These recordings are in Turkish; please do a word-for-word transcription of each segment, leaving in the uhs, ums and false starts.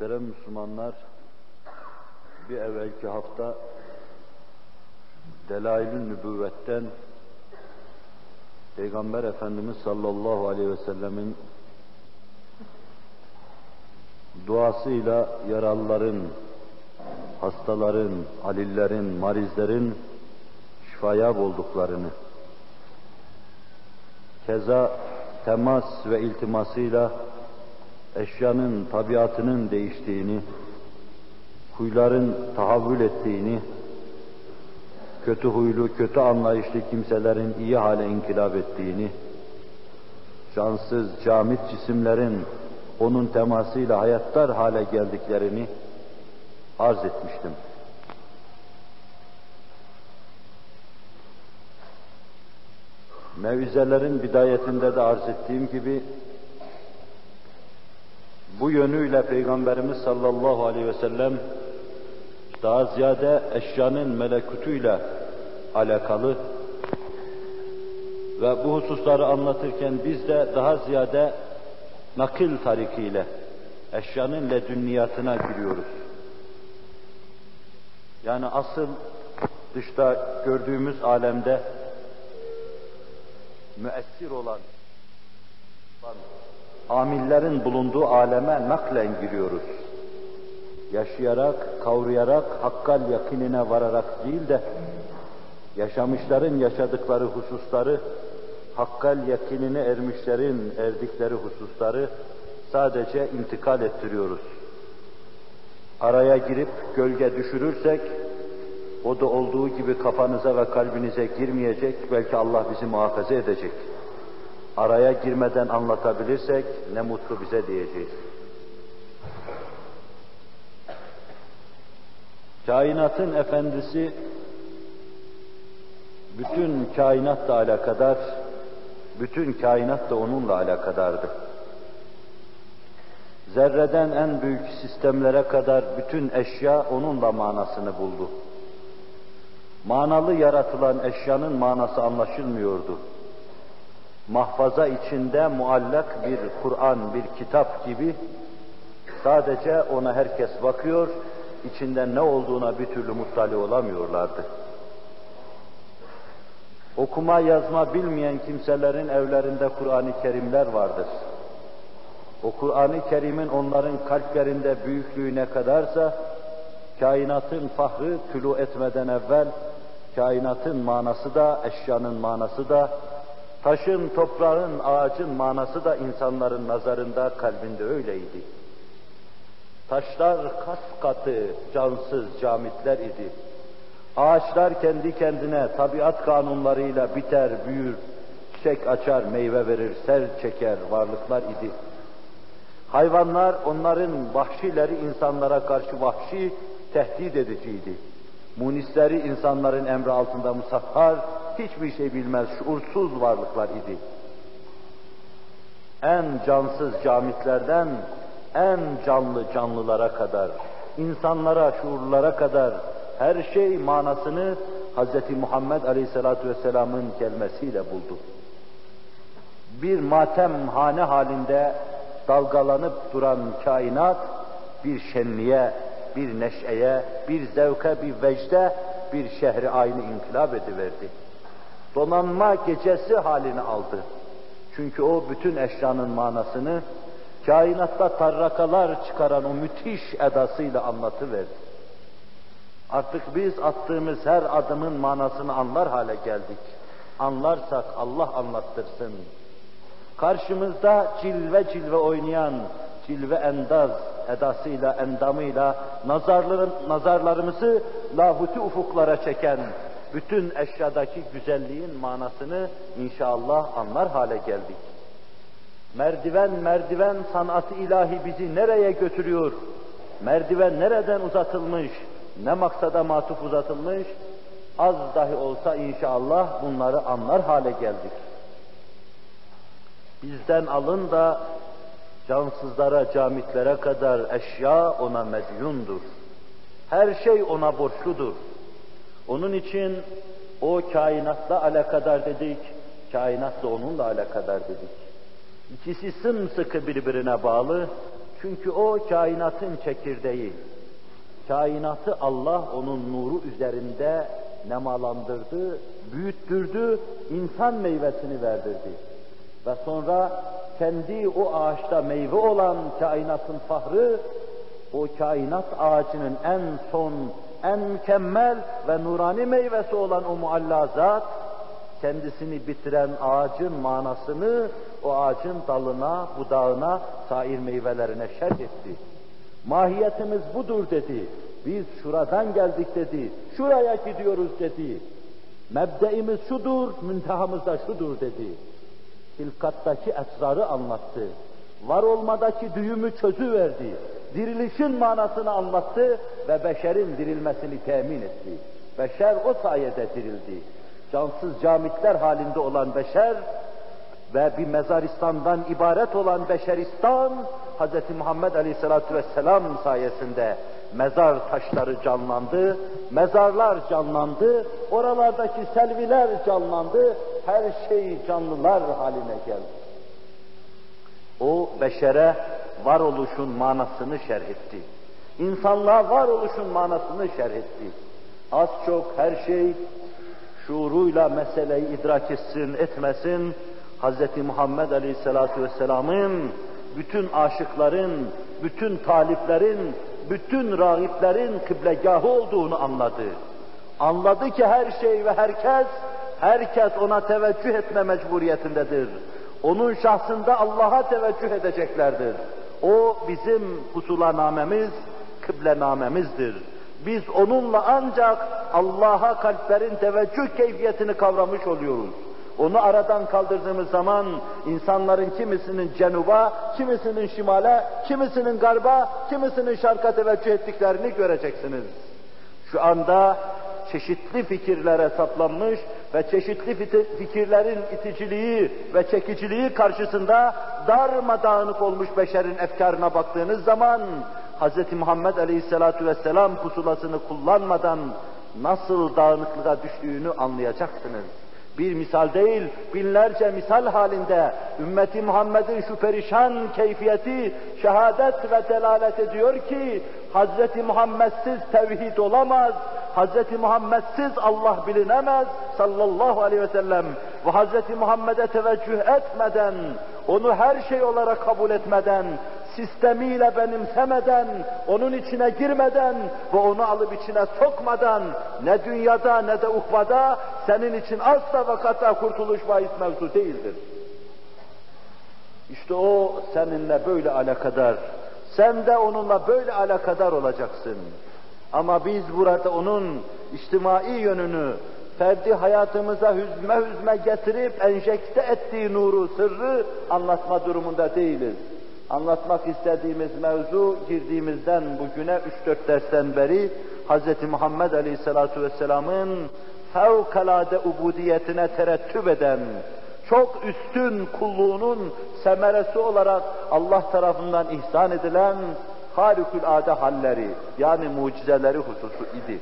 Muhterem Müslümanlar, bir evvelki hafta Delail-i Nübüvvet'ten Peygamber Efendimiz sallallahu aleyhi ve sellemin duasıyla yaralıların, hastaların, alillerin, marizlerin şifaya bulduklarını, keza temas ve iltimasıyla eşyanın tabiatının değiştiğini, huyların tahavvül ettiğini, kötü huylu, kötü anlayışlı kimselerin iyi hale inkılap ettiğini, cansız, camit cisimlerin onun temasıyla hayattar hale geldiklerini arz etmiştim. Mevizelerin bidayetinde de arz ettiğim gibi, bu yönüyle Peygamberimiz sallallahu aleyhi ve sellem daha ziyade eşyanın melekutuyla alakalı ve bu hususları anlatırken biz de daha ziyade nakil tarikiyle eşyanın ledünniyatına giriyoruz. Yani asıl dışta gördüğümüz alemde müessir olan amillerin bulunduğu aleme naklen giriyoruz. Yaşayarak, kavrayarak, hakkal yakinine vararak değil de, yaşamışların yaşadıkları hususları, hakkal yakinine ermişlerin erdikleri hususları sadece intikal ettiriyoruz. Araya girip gölge düşürürsek, o da olduğu gibi kafanıza ve kalbinize girmeyecek, belki Allah bizi muhafaza edecek. Araya girmeden anlatabilirsek ne mutlu bize diyeceğiz. Kainatın efendisi, bütün kainatla alakadar, bütün kainat da onunla alakadardı. Zerreden en büyük sistemlere kadar bütün eşya onunla manasını buldu. Manalı yaratılan eşyanın manası anlaşılmıyordu. Mahfaza içinde muallak bir Kur'an, bir kitap gibi sadece ona herkes bakıyor, içinde ne olduğuna bir türlü muttali olamıyorlardı. Okuma yazma bilmeyen kimselerin evlerinde Kur'an-ı Kerimler vardır. O Kur'an-ı Kerim'in onların kalplerinde büyüklüğü ne kadarsa, kainatın fahrı tülû etmeden evvel, kainatın manası da, eşyanın manası da, taşın, toprağın, ağacın manası da insanların nazarında, kalbinde öyleydi. Taşlar kas katı, cansız camitler idi. Ağaçlar kendi kendine tabiat kanunlarıyla biter, büyür, çiçek açar, meyve verir, ser çeker varlıklar idi. Hayvanlar, onların vahşileri insanlara karşı vahşi, tehdit ediciydi. Munisleri insanların emri altında musaffar, hiçbir şey bilmez, şuursuz varlıklar idi. En cansız camitlerden en canlı canlılara kadar, insanlara, şuurlara kadar her şey manasını Hz. Muhammed Aleyhisselatü Vesselam'ın gelmesiyle buldu. Bir matemhane halinde dalgalanıp duran kainat, bir şenliğe, bir neşeye, bir zevke, bir vecde, bir şehri aynı inkılap ediverdi. Donanma gecesi halini aldı. Çünkü o bütün eşyanın manasını, kainatta tarrakalar çıkaran o müthiş edasıyla anlatıverdi. Artık biz attığımız her adımın manasını anlar hale geldik. Anlarsak Allah anlattırsın. Karşımızda cilve cilve oynayan, cilve endaz edasıyla, endamıyla nazarlarımızı lahuti ufuklara çeken, bütün eşyadaki güzelliğin manasını inşallah anlar hale geldik. Merdiven merdiven sanat-ı ilahi bizi nereye götürüyor? Merdiven nereden uzatılmış? Ne maksada matuf uzatılmış? Az dahi olsa inşallah bunları anlar hale geldik. Bizden alın da cansızlara, camitlere kadar eşya ona medyundur. Her şey ona borçludur. Onun için o kainatla alakadar dedik, kainat da onunla alakadar dedik. İkisi sımsıkı birbirine bağlı, Çünkü o kainatın çekirdeği. Kainatı Allah onun nuru üzerinde nemalandırdı, büyüttürdü, insan meyvesini verdirdi. Ve sonra kendi o ağaçta meyve olan kainatın fahrı, o kainat ağacının en son, en mükemmel ve nurani meyvesi olan o mualla zat, kendisini bitiren ağacın manasını o ağacın dalına, budağına, sair meyvelerine şerh etti. Mahiyetimiz budur dedi. Biz şuradan geldik dedi. Şuraya gidiyoruz dedi. Mebdeimiz şudur, müntehamız da şudur dedi. Hilkattaki esrarı anlattı. Var olmadaki düğümü çözüverdi. Dirilişin manasını anlattı ve beşerin dirilmesini temin etti. Beşer o sayede dirildi. Cansız camitler halinde olan beşer ve bir mezaristandan ibaret olan beşeristan, Hz. Muhammed Aleyhisselatü Vesselam sayesinde mezar taşları canlandı, mezarlar canlandı, oralardaki selviler canlandı, her şey canlılar haline geldi. O beşere varoluşun manasını şerh etti. İnsanlığa varoluşun manasını şerh etti. Az çok her şey şuuruyla meseleyi idrak etsin, etmesin, Hz. Muhammed Aleyhisselatü Vesselam'ın, bütün aşıkların, bütün taliplerin, bütün rahiplerin kıblegahı olduğunu anladı. Anladı ki her şey ve herkes, herkes ona teveccüh etme mecburiyetindedir. Onun şahsında Allah'a teveccüh edeceklerdir. O bizim husulanamemiz, kıblenamemizdir. Biz onunla ancak Allah'a kalplerin teveccüh keyfiyetini kavramış oluyoruz. Onu aradan kaldırdığımız zaman insanların kimisinin cenuba, kimisinin şimale, kimisinin garba, kimisinin şarka teveccüh ettiklerini göreceksiniz. Şu anda çeşitli fikirlere saplanmış ve çeşitli fikirlerin iticiliği ve çekiciliği karşısında darmadağınık olmuş beşerin efkarına baktığınız zaman Hz. Muhammed Aleyhisselatü Vesselam pusulasını kullanmadan nasıl dağınıklığa düştüğünü anlayacaksınız. Bir misal değil, binlerce misal halinde ümmeti Muhammed'in şu perişan keyfiyeti şehadet ve delalet ediyor ki Hazreti Muhammed'siz tevhid olamaz, Hazreti Muhammed'siz Allah bilinemez sallallahu aleyhi ve sellem ve Hazreti Muhammed'e teveccüh etmeden, onu her şey olarak kabul etmeden, sistemiyle benimsemeden, onun içine girmeden ve onu alıp içine sokmadan ne dünyada ne de ukbada senin için asla ve kata kurtuluş bahis mevzu değildir. İşte o seninle böyle alakadar, sen de onunla böyle alakadar olacaksın. Ama biz burada onun içtimai yönünü, ferdi hayatımıza hüzme hüzme getirip enjekte ettiği nuru, sırrı anlatma durumunda değiliz. Anlatmak istediğimiz mevzu girdiğimizden bugüne üç dört dersten beri Hz. Muhammed Aleyhisselatü Vesselam'ın fevkalade ubudiyetine terettüp eden, çok üstün kulluğunun semeresi olarak Allah tarafından ihsan edilen harikulade halleri yani mucizeleri hususu idi.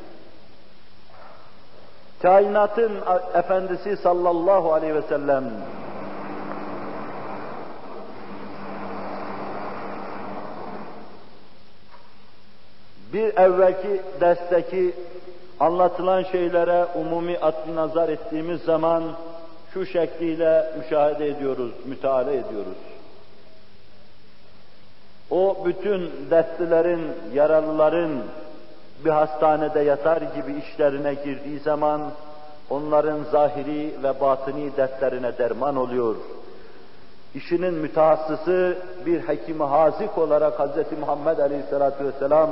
Kainatın efendisi sallallahu aleyhi ve sellem bir evvelki dersteki anlatılan şeylere umumi adli nazar ettiğimiz zaman şu şekliyle müşahede ediyoruz, müteala ediyoruz. O bütün dertlilerin, yaralıların bir hastanede yatar gibi işlerine girdiği zaman onların zahiri ve batini dertlerine derman oluyor. İşinin mütehassısı bir hekim-i hazik olarak Hz. Muhammed Aleyhisselatü Vesselam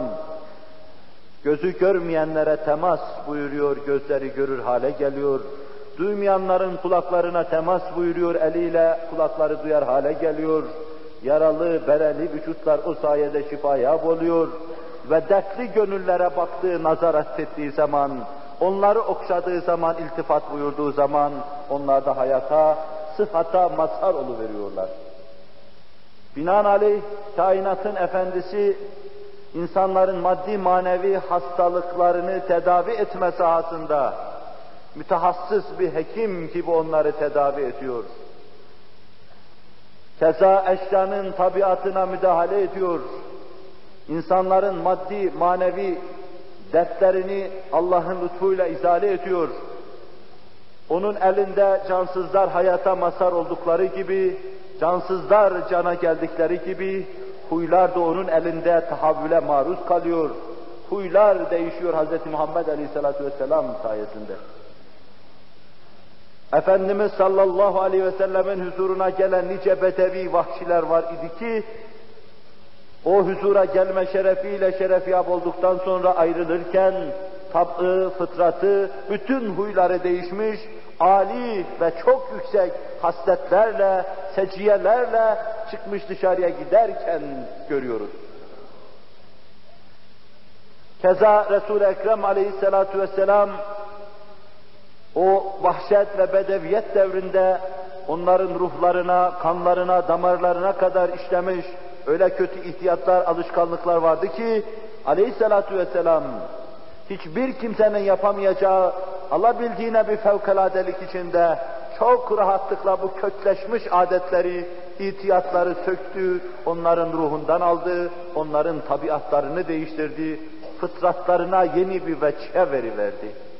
gözü görmeyenlere temas buyuruyor, gözleri görür hale geliyor. Duymayanların kulaklarına temas buyuruyor, eliyle kulakları duyar hale geliyor. Yaralı, bereli vücutlar o sayede şifaya buluyor. Ve dertli gönüllere baktığı, nazaret ettiği zaman, onları okşadığı zaman, iltifat buyurduğu zaman, onlar da hayata, sıhhata mazhar oluveriyorlar. Binaenaleyh kainatın efendisi, insanların maddi manevi hastalıklarını tedavi etme sahasında mütehassıs bir hekim gibi onları tedavi ediyor. Keza eşyanın tabiatına müdahale ediyor. İnsanların maddi, manevi dertlerini Allah'ın lütfuyla izale ediyor. Onun elinde cansızlar hayata mazhar oldukları gibi, cansızlar cana geldikleri gibi, huylar da onun elinde tahavvüle maruz kalıyor. Huylar değişiyor Hz. Muhammed Aleyhisselatü Vesselam sayesinde. Efendimiz sallallahu aleyhi ve sellemin huzuruna gelen nice bedevi vahşiler var idi ki, o huzura gelme şerefiyle şerefiyab olduktan sonra ayrılırken, tab'ı, fıtratı, bütün huyları değişmiş, âli ve çok yüksek hasletlerle, seciyelerle çıkmış dışarıya giderken görüyoruz. Keza Resul-i Ekrem aleyhissalatu vesselam, o vahşet ve bedeviyet devrinde onların ruhlarına, kanlarına, damarlarına kadar işlemiş öyle kötü ihtiyatlar, alışkanlıklar vardı ki aleyhissalatu vesselam hiçbir kimsenin yapamayacağı alabildiğine bir fevkaladelik içinde çok rahatlıkla bu kökleşmiş adetleri, ihtiyatları söktü, onların ruhundan aldı, onların tabiatlarını değiştirdi, fıtratlarına yeni bir veçhe veriverdi.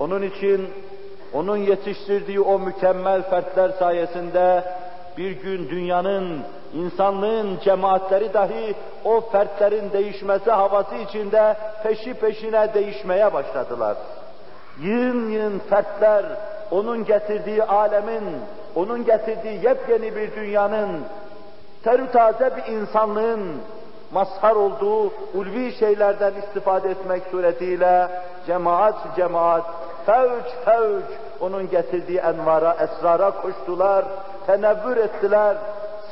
Onun için, onun yetiştirdiği o mükemmel fertler sayesinde bir gün dünyanın, insanlığın cemaatleri dahi o fertlerin değişmesi havası içinde peşi peşine değişmeye başladılar. Yığın yığın fertler, onun getirdiği alemin, onun getirdiği yepyeni bir dünyanın, terütaze bir insanlığın mazhar olduğu ulvi şeylerden istifade etmek suretiyle cemaat cemaat, fevç fevç onun getirdiği envara, esrara koştular, tenevvür ettiler,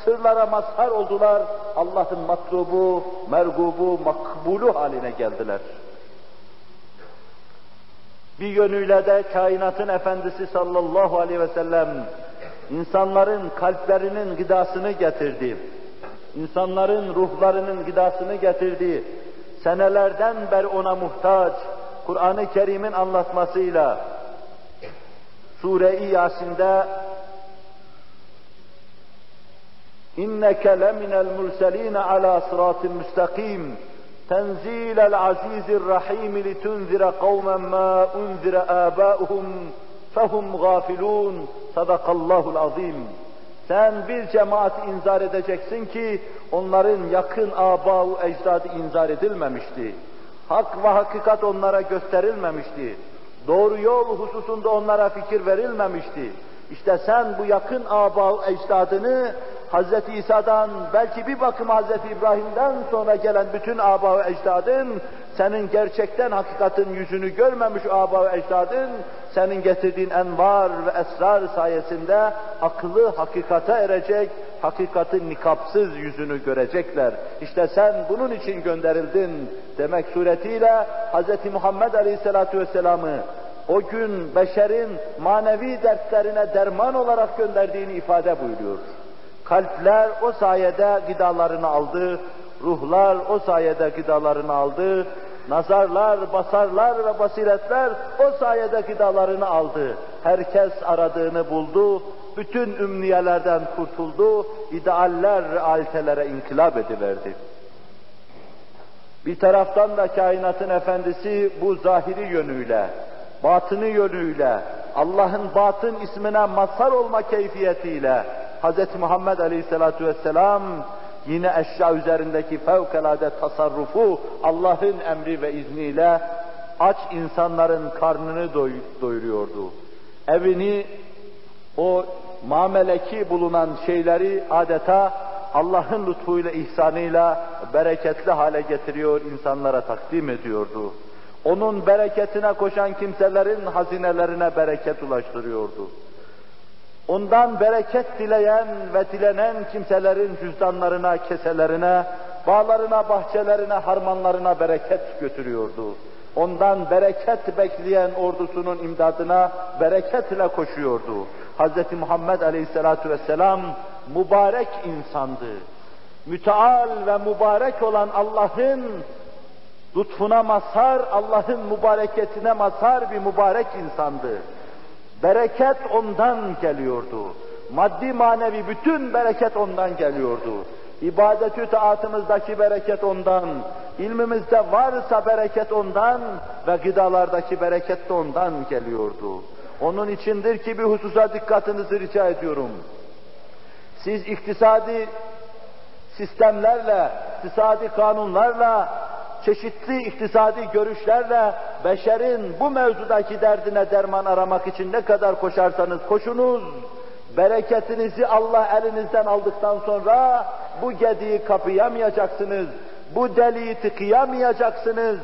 sırlara mazhar oldular, Allah'ın matlubu, mergubu, makbulu haline geldiler. Bir yönüyle de kainatın efendisi sallallahu aleyhi ve sellem insanların kalplerinin gıdasını getirdi. İnsanların ruhlarının gıdasını getirdiği, senelerden beri ona muhtaç, Kur'an-ı Kerim'in anlatmasıyla Sure-i Yasin'de İnneke leminel murseline ala sıratin müstakim tenzilel azizir rahim litunzire kavmen ma unzire abâuhum fehum gafilun sadakallahul azim. Sen bir cemaati inzar edeceksin ki onların yakın âbâ-u ecdadı inzar edilmemişti. Hak ve hakikat onlara gösterilmemişti. Doğru yol hususunda onlara fikir verilmemişti. İşte sen bu yakın âbâ-u ecdadını Hz. İsa'dan, belki bir bakıma Hz. İbrahim'den sonra gelen bütün âbâ-u ecdadın, senin gerçekten hakikatin yüzünü görmemiş âbâ-u ecdadın, senin getirdiğin envar ve esrar sayesinde aklı hakikate erecek, hakikatin nikapsız yüzünü görecekler. İşte sen bunun için gönderildin demek suretiyle Hz. Muhammed Aleyhisselatü Vesselam'ı o gün beşerin manevi dertlerine derman olarak gönderdiğini ifade buyuruyor. Kalpler o sayede gıdalarını aldı, ruhlar o sayede gıdalarını aldı, nazarlar, basarlar ve basiretler o sayede gıdalarını aldı. Herkes aradığını buldu, bütün ümniyelerden kurtuldu, idealler realitelere inkılap ediverdi. Bir taraftan da kainatın efendisi bu zahiri yönüyle, batını yönüyle, Allah'ın batın ismine mazhar olma keyfiyetiyle Hz. Muhammed Aleyhisselatü Vesselam yine eşya üzerindeki fevkalade tasarrufu Allah'ın emri ve izniyle aç insanların karnını doyuruyordu. Evini, o mameleki bulunan şeyleri adeta Allah'ın lütfuyla, ihsanıyla bereketli hale getiriyor, insanlara takdim ediyordu. Onun bereketine koşan kimselerin hazinelerine bereket ulaştırıyordu. Ondan bereket dileyen ve dilenen kimselerin cüzdanlarına, keselerine, bağlarına, bahçelerine, harmanlarına bereket götürüyordu. Ondan bereket bekleyen ordusunun imdadına bereketle koşuyordu. Hz. Muhammed Aleyhisselatü Vesselam mübarek insandı. Müteal ve mübarek olan Allah'ın lütfuna mazhar, Allah'ın mübareketine mazhar bir mübarek insandı. Bereket ondan geliyordu. Maddi manevi bütün bereket ondan geliyordu. İbadet-ü taatımızdaki bereket ondan, ilmimizde varsa bereket ondan ve gıdalardaki bereket de ondan geliyordu. Onun içindir ki bir hususa dikkatinizi rica ediyorum. Siz iktisadi sistemlerle, iktisadi kanunlarla, çeşitli iktisadi görüşlerle beşerin bu mevzudaki derdine derman aramak için ne kadar koşarsanız koşunuz, bereketinizi Allah elinizden aldıktan sonra bu gediği kapayamayacaksınız, bu deliği tıkayamayacaksınız,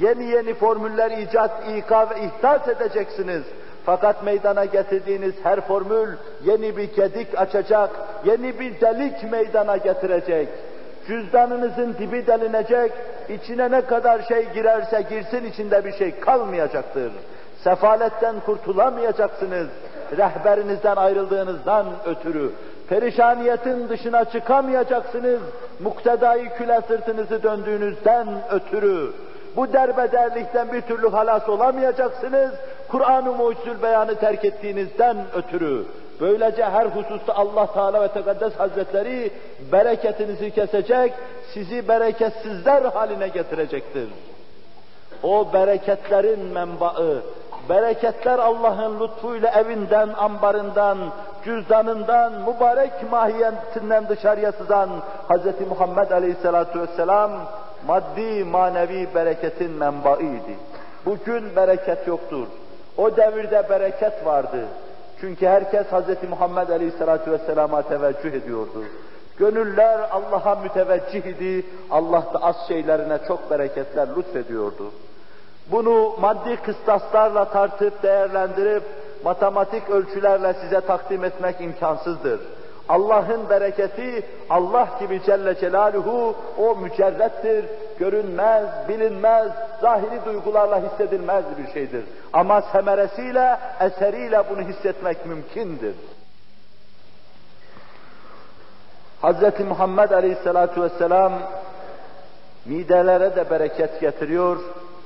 yeni yeni formüller icat, ikaz, ihdas edeceksiniz. Fakat meydana getirdiğiniz her formül yeni bir gedik açacak, yeni bir delik meydana getirecek. Cüzdanınızın dibi delinecek, içine ne kadar şey girerse girsin içinde bir şey kalmayacaktır. Sefaletten kurtulamayacaksınız, rehberinizden ayrıldığınızdan ötürü. Perişaniyetin dışına çıkamayacaksınız, muktedai küle sırtınızı döndüğünüzden ötürü. Bu derbederlikten bir türlü halas olamayacaksınız, Kur'an-ı Mucizül Beyan'ı terk ettiğinizden ötürü. Böylece her hususta Allah Teala ve Tekaddes Hazretleri bereketinizi kesecek, sizi bereketsizler haline getirecektir. O bereketlerin menbaı, bereketler Allah'ın lütfuyla evinden, ambarından, cüzdanından, mübarek mahiyetinden dışarıya sızan Hz. Muhammed Aleyhisselatü Vesselam maddi manevi bereketin menbaıydı. Bugün bereket yoktur. O devirde bereket vardı. Çünkü herkes Hz. Muhammed Aleyhisselatü Vesselam'a teveccüh ediyordu. Gönüller Allah'a müteveccih idi. Allah da az şeylerine çok bereketler lütfediyordu. Bunu maddi kıstaslarla tartıp, değerlendirip, matematik ölçülerle size takdim etmek imkansızdır. Allah'ın bereketi, Allah gibi Celle Celaluhu, o mücerrettir, görünmez, bilinmez, zahiri duygularla hissedilmez bir şeydir. Ama semeresiyle, eseriyle bunu hissetmek mümkündür. Hz. Muhammed Aleyhisselatü Vesselam midelere de bereket getiriyor,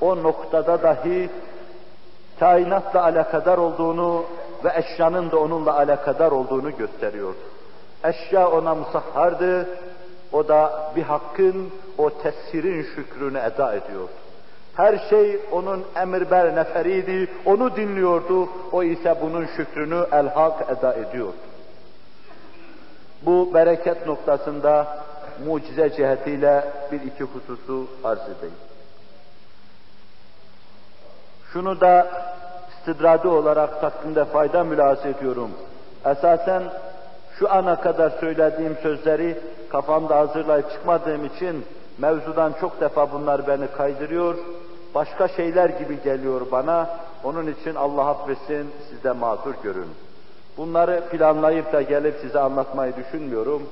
o noktada dahi kainatla alakadar olduğunu ve eşyanın da onunla alakadar olduğunu gösteriyor. Eşya ona musahhardı, o da bir hakkın, o tesirin şükrünü eda ediyor. Her şey onun emirber neferiydi, onu dinliyordu, o ise bunun şükrünü elhak eda ediyor. Bu bereket noktasında mucize cihetiyle bir iki hususu arz edeyim. Şunu da istidradi olarak takdimde fayda mülahaz ediyorum. Esasen şu ana kadar söylediğim sözleri kafamda hazırlayıp çıkmadığım için mevzudan çok defa bunlar beni kaydırıyor. Başka şeyler gibi geliyor bana. Onun için Allah affetsin, siz de mazur görün. Bunları planlayıp da gelip size anlatmayı düşünmüyorum.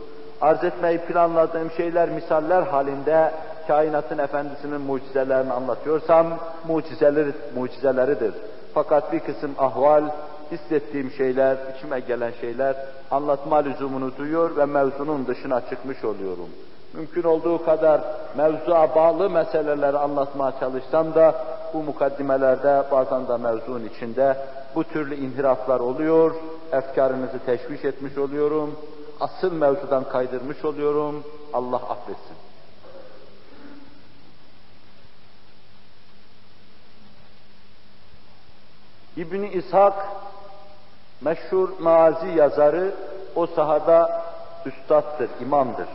Arz etmeyi planladığım şeyler misaller halinde kainatın efendisinin mucizelerini anlatıyorsam mucizeleri, mucizeleridir. Fakat bir kısım ahval, hissettiğim şeyler, içime gelen şeyler anlatma lüzumunu duyuyor ve mevzunun dışına çıkmış oluyorum. Mümkün olduğu kadar mevzuya bağlı meseleleri anlatmaya çalışsam da bu mukaddimelerde bazen de mevzunun içinde bu türlü inhiraflar oluyor, efkarınızı teşviş etmiş oluyorum, asıl mevzudan kaydırmış oluyorum, Allah affetsin. İbn-i İshak, meşhur maazi yazarı, o sahada üstattır, imamdır.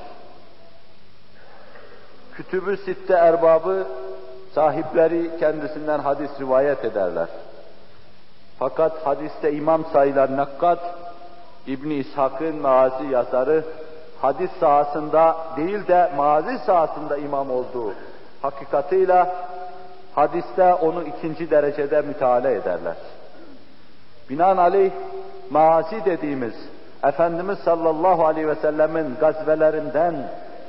Kütüb-ü Sitte erbabı, sahipleri kendisinden hadis rivayet ederler. Fakat hadiste imam sayılan Nakkat, İbn-i İshak'ın maazi yazarı, hadis sahasında değil de maazi sahasında imam olduğu hakikatıyla hadiste onu ikinci derecede müteala ederler. Binaenaleyh maazi dediğimiz Efendimiz sallallahu aleyhi ve sellemin gazvelerinden,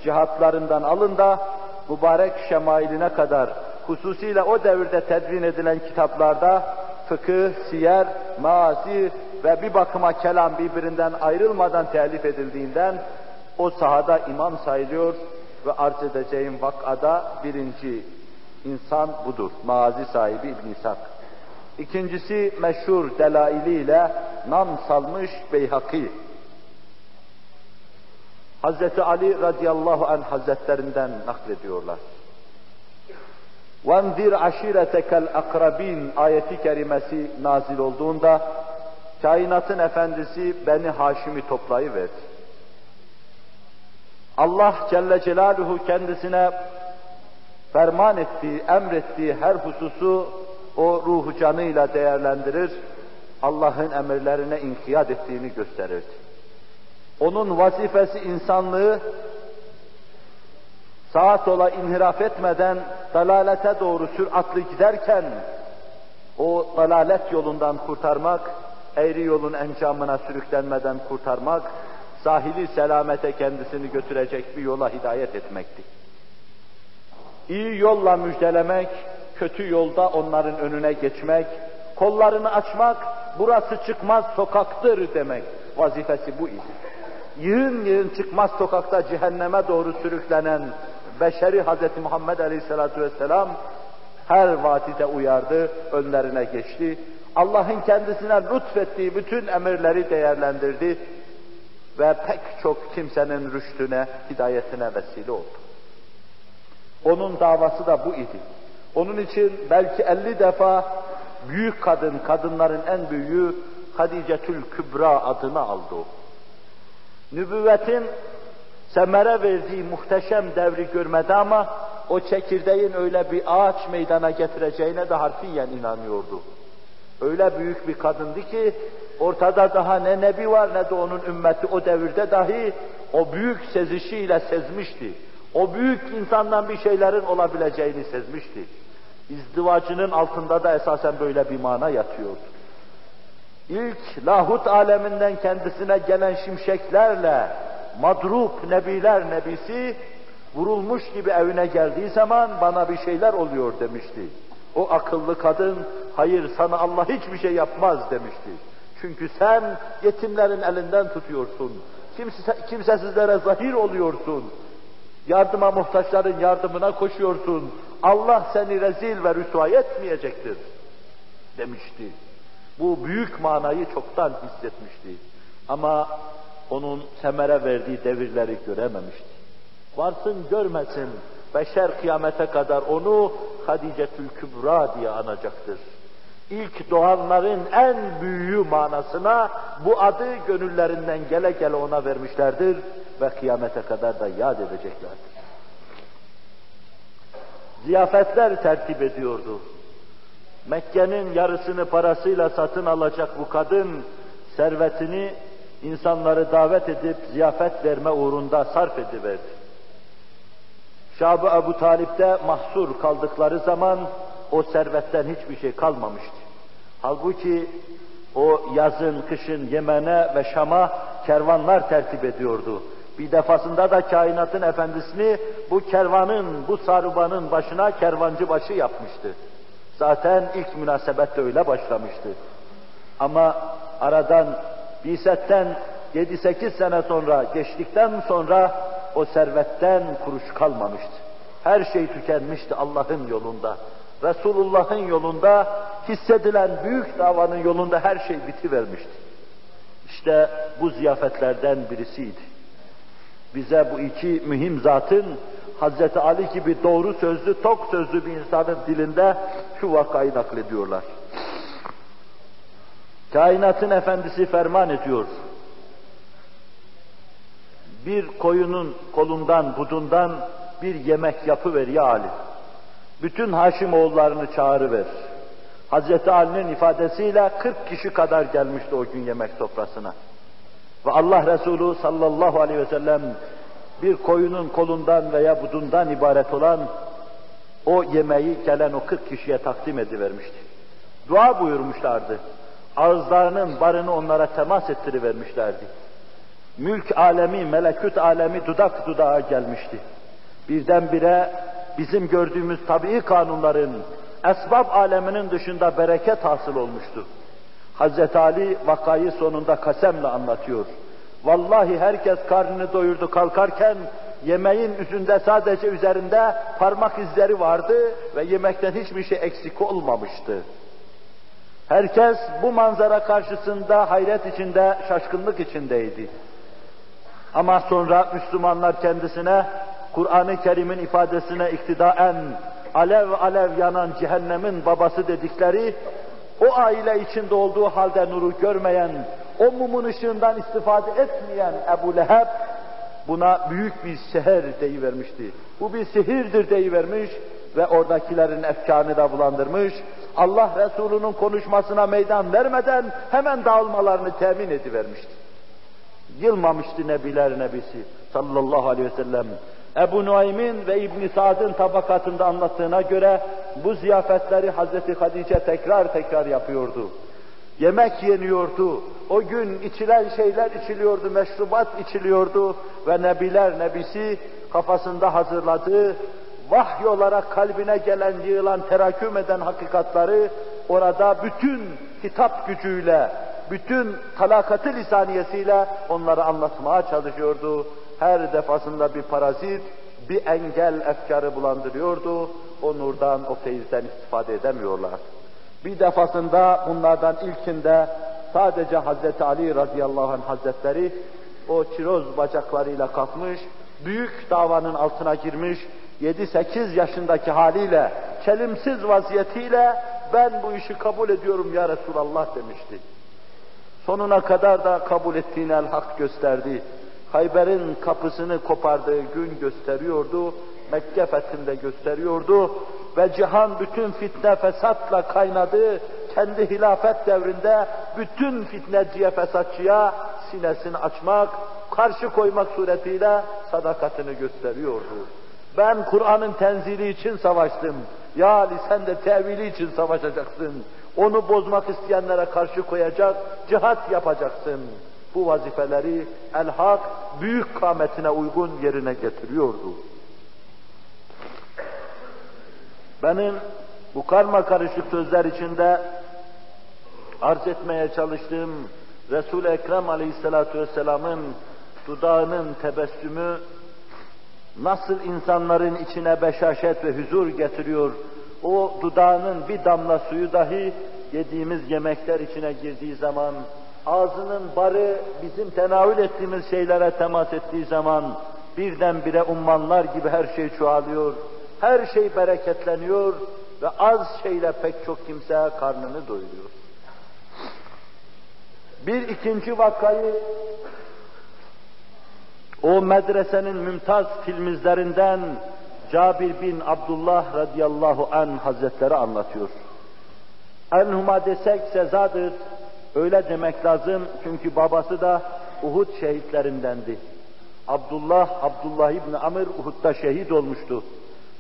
cihatlarından alın da mübarek şemailine kadar hususiyle o devirde tedvin edilen kitaplarda fıkıh, siyer, maazi ve bir bakıma kelam birbirinden ayrılmadan telif edildiğinden o sahada imam sayılıyor ve arz edeceğim vakada birinci İnsan budur. Maazi sahibi İbn-i İshak. İkincisi meşhur delailiyle nam salmış Beyhaki. Hazreti Ali radıyallahu anh hazretlerinden naklediyorlar. وَاَنْذِرْ عَشِيرَتَكَ الْاَقْرَب۪ينَ ayeti kerimesi nazil olduğunda kainatın efendisi Beni Haşim'i toplayıverdi. Allah Celle Celaluhu kendisine ferman ettiği, emrettiği her hususu o ruhu canıyla değerlendirir, Allah'ın emirlerine inkiyat ettiğini gösterirdi. Onun vazifesi insanlığı sağa sola inhiraf etmeden dalalete doğru süratli giderken o dalalet yolundan kurtarmak, eğri yolun encamına sürüklenmeden kurtarmak, sahili selamete kendisini götürecek bir yola hidayet etmekti. İyi yolla müjdelemek, kötü yolda onların önüne geçmek, kollarını açmak, burası çıkmaz sokaktır demek vazifesi bu idi. Yığın yığın çıkmaz sokakta cehenneme doğru sürüklenen beşeri Hazreti Muhammed Aleyhisselatü Vesselam her vadide uyardı, önlerine geçti. Allah'ın kendisine lütfettiği bütün emirleri değerlendirdi ve pek çok kimsenin rüştüne, hidayetine vesile oldu. Onun davası da bu idi. Onun için belki elli defa büyük kadın, kadınların en büyüğü Hadicetül Kübra adını aldı o. Nübüvvetin semere verdiği muhteşem devri görmedi ama o çekirdeğin öyle bir ağaç meydana getireceğine de harfiyen inanıyordu. Öyle büyük bir kadındı ki ortada daha ne nebi var ne de onun ümmeti o devirde dahi o büyük sezişiyle sezmişti. O büyük insandan bir şeylerin olabileceğini sezmişti. İzdivacının altında da esasen böyle bir mana yatıyordu. İlk lahut aleminden kendisine gelen şimşeklerle madrup nebiler nebisi vurulmuş gibi evine geldiği zaman bana bir şeyler oluyor demişti. O akıllı kadın hayır sana Allah hiçbir şey yapmaz demişti. Çünkü sen yetimlerin elinden tutuyorsun. Kimse, kimsesizlere zahir oluyorsun. Yardıma muhtaçların yardımına koşuyorsun. Allah seni rezil ve rüsva etmeyecektir demişti. Bu büyük manayı çoktan hissetmişti. Ama onun semere verdiği devirleri görememişti. Varsın görmesin, beşer kıyamete kadar onu Hadicetül Kübra diye anacaktır. İlk doğanların en büyüğü manasına bu adı gönüllerinden gele gele ona vermişlerdir ve kıyamete kadar da yad edeceklerdir. Ziyafetler tertip ediyordu. Mekke'nin yarısını parasıyla satın alacak bu kadın servetini insanları davet edip ziyafet verme uğrunda sarf ediverdi. Şab-ı Ebu Talip'te mahsur kaldıkları zaman o servetten hiçbir şey kalmamıştı. Halbuki o yazın, kışın Yemen'e ve Şam'a kervanlar tertip ediyordu. Bir defasında da kainatın efendisini bu kervanın, bu sarubanın başına kervancı başı yapmıştı. Zaten ilk münasebette öyle başlamıştı. Ama aradan Biset'ten yedi sekiz sene sonra geçtikten sonra o servetten kuruş kalmamıştı. Her şey tükenmişti Allah'ın yolunda. Resulullah'ın yolunda hissedilen büyük davanın yolunda her şey bitivermişti. İşte bu ziyafetlerden birisiydi. Bize bu iki mühim zatın Hazreti Ali gibi doğru sözlü, tok sözlü bir insanın dilinde şu vakayı naklediyorlar. Kainatın efendisi ferman ediyor. Bir koyunun kolundan, budundan bir yemek yapıver ya Ali. Bütün Haşimoğullarını çağırıver. Hazreti Ali'nin ifadesiyle kırk kişi kadar gelmişti o gün yemek sofrasına. Ve Allah Resulü sallallahu aleyhi ve sellem bir koyunun kolundan veya budundan ibaret olan o yemeği gelen o kırk kişiye takdim edivermişti. Dua buyurmuşlardı. Ağızlarının barını onlara temas ettirivermişlerdi. Mülk alemi, melekut alemi dudak dudağa gelmişti. Birdenbire bizim gördüğümüz tabii kanunların, esbab aleminin dışında bereket hasıl olmuştu. Hazreti Ali vakayı sonunda kasemle anlatıyor. Vallahi herkes karnını doyurdu kalkarken yemeğin üzerinde sadece üzerinde parmak izleri vardı ve yemekten hiçbir şey eksik olmamıştı. Herkes bu manzara karşısında hayret içinde, şaşkınlık içindeydi. Ama sonra Müslümanlar kendisine Kur'an-ı Kerim'in ifadesine iktidaen alev alev yanan cehennemin babası dedikleri o aile içinde olduğu halde nuru görmeyen, o mumun ışığından istifade etmeyen Ebu Leheb buna büyük bir seher deyivermişti. Bu bir sihirdir deyivermiş ve oradakilerin efkânı da bulandırmış. Allah Resulü'nün konuşmasına meydan vermeden hemen dağılmalarını temin edivermişti. Yılmamıştı Nebiler Nebisi sallallahu aleyhi ve sellem. Ebu Nuaym'in ve İbn-i Sa'd'ın tabakatında anlattığına göre bu ziyafetleri Hazreti Hatice tekrar tekrar yapıyordu. Yemek yeniyordu, o gün içilen şeyler içiliyordu, meşrubat içiliyordu ve Nebiler Nebisi kafasında hazırladığı, vahiy olarak kalbine gelen, yığılan, teraküm eden hakikatları orada bütün hitap gücüyle, bütün talakatı lisaniyesiyle onları anlatmaya çalışıyordu. Her defasında bir parazit, bir engel efkarı bulandırıyordu. O nurdan, o feyizden istifade edemiyorlar. Bir defasında bunlardan ilkinde sadece Hazreti Ali radıyallahu anh hazretleri o çiroz bacaklarıyla kalkmış, büyük davanın altına girmiş, yedi sekiz yaşındaki haliyle, çelimsiz vaziyetiyle ben bu işi kabul ediyorum ya Resulallah demişti. Sonuna kadar da kabul ettiğini el hak gösterdi. Hayber'in kapısını kopardığı gün gösteriyordu, Mekke fethinde gösteriyordu ve cihan bütün fitne fesatla kaynadı. Kendi hilafet devrinde bütün fitneciye, fesatçıya sinesini açmak, karşı koymak suretiyle sadakatini gösteriyordu. Ben Kur'an'ın tenzili için savaştım. Ya Ali sen de tevili için savaşacaksın. Onu bozmak isteyenlere karşı koyacak, cihat yapacaksın. Bu vazifeleri el-Hak büyük kâmetine uygun yerine getiriyordu. Benim bu karmakarışık sözler içinde arz etmeye çalıştığım Resul-i Ekrem Aleyhisselatü Vesselam'ın dudağının tebessümü nasıl insanların içine beşaşet ve huzur getiriyor, o dudağının bir damla suyu dahi yediğimiz yemekler içine girdiği zaman, ağzının barı bizim tenavül ettiğimiz şeylere temas ettiği zaman birdenbire ummanlar gibi her şey çoğalıyor, her şey bereketleniyor ve az şeyle pek çok kimse karnını doyuruyor. Bir ikinci vakayı o medresenin mümtaz filmizlerinden Cabir bin Abdullah radıyallahu anh hazretleri anlatıyor. Enhuma desek sezadır, öyle demek lazım çünkü babası da Uhud şehitlerindendi. Abdullah, Abdullah İbni Amr Uhud'da şehit olmuştu.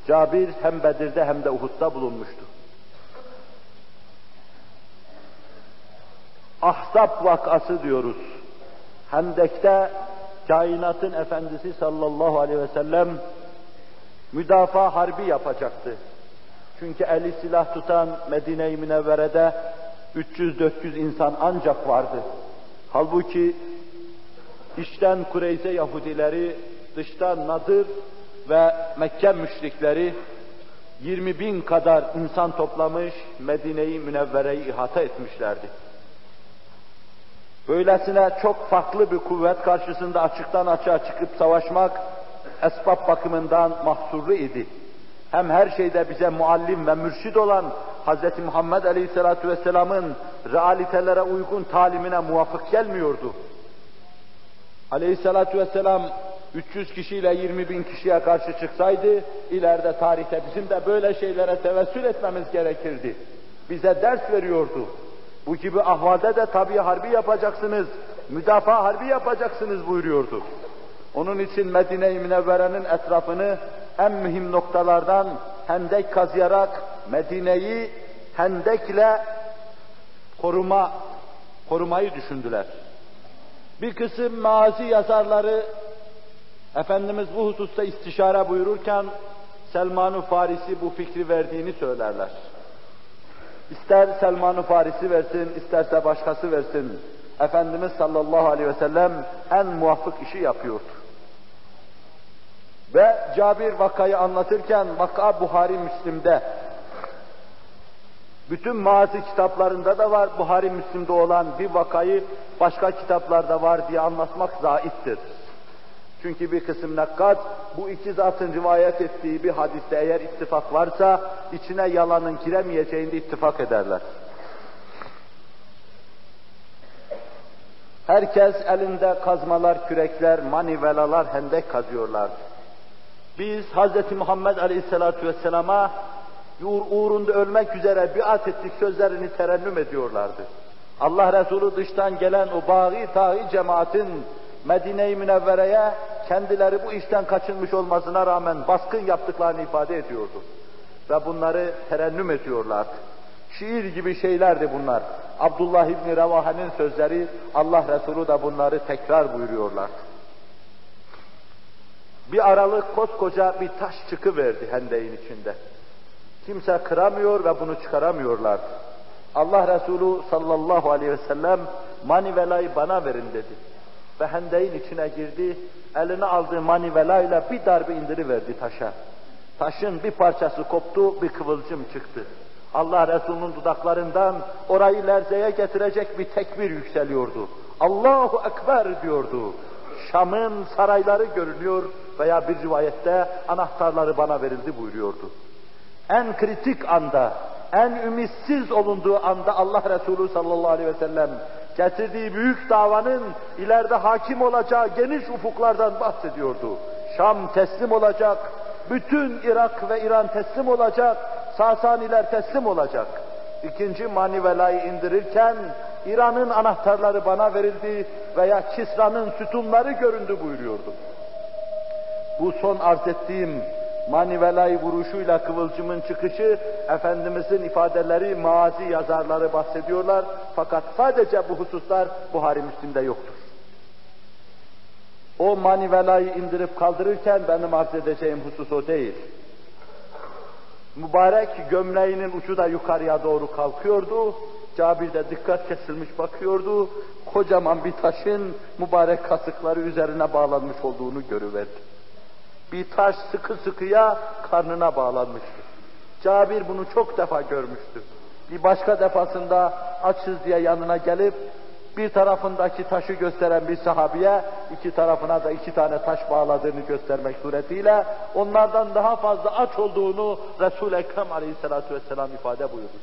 Cabir hem Bedir'de hem de Uhud'da bulunmuştu. Ahzab vakası diyoruz. Hendek'te kainatın efendisi sallallahu aleyhi ve sellem müdafaa harbi yapacaktı. Çünkü eli silah tutan Medine-i Münevvere'de üç yüz dört yüz insan ancak vardı. Halbuki içten Kureyze Yahudileri, dıştan Nadır ve Mekke müşrikleri yirmi bin kadar insan toplamış, Medine-i Münevvere'yi ihata etmişlerdi. Böylesine çok farklı bir kuvvet karşısında açıktan açığa çıkıp savaşmak esbab bakımından mahsurlu idi. Hem her şeyde bize muallim ve mürşid olan Hz. Muhammed Aleyhisselatü Vesselam'ın realitelere uygun talimine muvafık gelmiyordu. Aleyhisselatü Vesselam üç yüz kişiyle yirmi bin kişiye karşı çıksaydı, ileride tarihte bizim de böyle şeylere tevessül etmemiz gerekirdi. Bize ders veriyordu. Bu gibi ahvalde de tabii harbi yapacaksınız, müdafaa harbi yapacaksınız buyuruyordu. Onun için Medine-i Münevvere'nin etrafını en mühim noktalardan hendek kazıyarak Medine'yi hendekle koruma, korumayı düşündüler. Bir kısım mazi yazarları Efendimiz bu hususta istişare buyururken Selman-ı Farisi bu fikri verdiğini söylerler. İster Selman-ı Farisi versin, isterse başkası versin. Efendimiz sallallahu aleyhi ve sellem en muvafık işi yapıyordu. Ve Cabir vakayı anlatırken, vaka Buhari Müslim'de, bütün mazi kitaplarında da var, Buhari Müslim'de olan bir vakayı başka kitaplarda var diye anlatmak zaittir. Çünkü bir kısım nakkat bu iki zatın rivayet ettiği bir hadiste eğer ittifak varsa içine yalanın giremeyeceğinde ittifak ederler. Herkes elinde kazmalar, kürekler, manivelalar, hendek kazıyorlar. Biz Hz. Muhammed Aleyhisselatü Vesselam'a uğrunda ölmek üzere biat ettik sözlerini terennüm ediyorlardı. Allah Resulü dıştan gelen o bâğî tâhî cemaatin Medine-i Münevvere'ye kendileri bu işten kaçınmış olmasına rağmen baskın yaptıklarını ifade ediyordu. Ve bunları terennüm ediyorlardı. Şiir gibi şeylerdi bunlar. Abdullah İbni Revaha'nın sözleri, Allah Resulü de bunları tekrar buyuruyorlar. Bir aralık koskoca bir taş çıkıverdi hendeğin içinde. Kimse kıramıyor ve bunu çıkaramıyorlar. Allah Resulü sallallahu aleyhi ve sellem manivelayı bana verin dedi. Ve hendeğin içine girdi, eline aldığı manivelayla bir darbe indiriverdi taşa. Taşın bir parçası koptu, bir kıvılcım çıktı. Allah Resulü'nün dudaklarından orayı lerzeye getirecek bir tekbir yükseliyordu. Allahu Ekber diyordu. Şam'ın sarayları görünüyor veya bir rivayette anahtarları bana verildi buyuruyordu. En kritik anda, en ümitsiz olunduğu anda Allah Resulü sallallahu aleyhi ve sellem getirdiği büyük davanın ileride hakim olacağı geniş ufuklardan bahsediyordu. Şam teslim olacak, bütün Irak ve İran teslim olacak, Sasaniler teslim olacak. İkinci manivelayı indirirken İran'ın anahtarları bana verildi veya Kisra'nın sütunları göründü buyuruyordu. Bu son arz ettiğim manivelayı vuruşuyla kıvılcımın çıkışı, Efendimiz'in ifadeleri, mazi yazarları bahsediyorlar. Fakat sadece bu hususlar Buhari Müslim'de yoktur. O manivelayı indirip kaldırırken benim arz edeceğim husus o değil. Mübarek gömleğinin ucu da yukarıya doğru kalkıyordu. Cabir de dikkat kesilmiş bakıyordu. Kocaman bir taşın mübarek kasıkları üzerine bağlanmış olduğunu görüverdi. Bir taş sıkı sıkıya karnına bağlanmıştı. Cabir bunu çok defa görmüştü. Bir başka defasında açız diye yanına gelip bir tarafındaki taşı gösteren bir sahabiye iki tarafına da iki tane taş bağladığını göstermek suretiyle onlardan daha fazla aç olduğunu Resul-i Ekrem Aleyhisselatü Vesselam ifade buyurmuştu.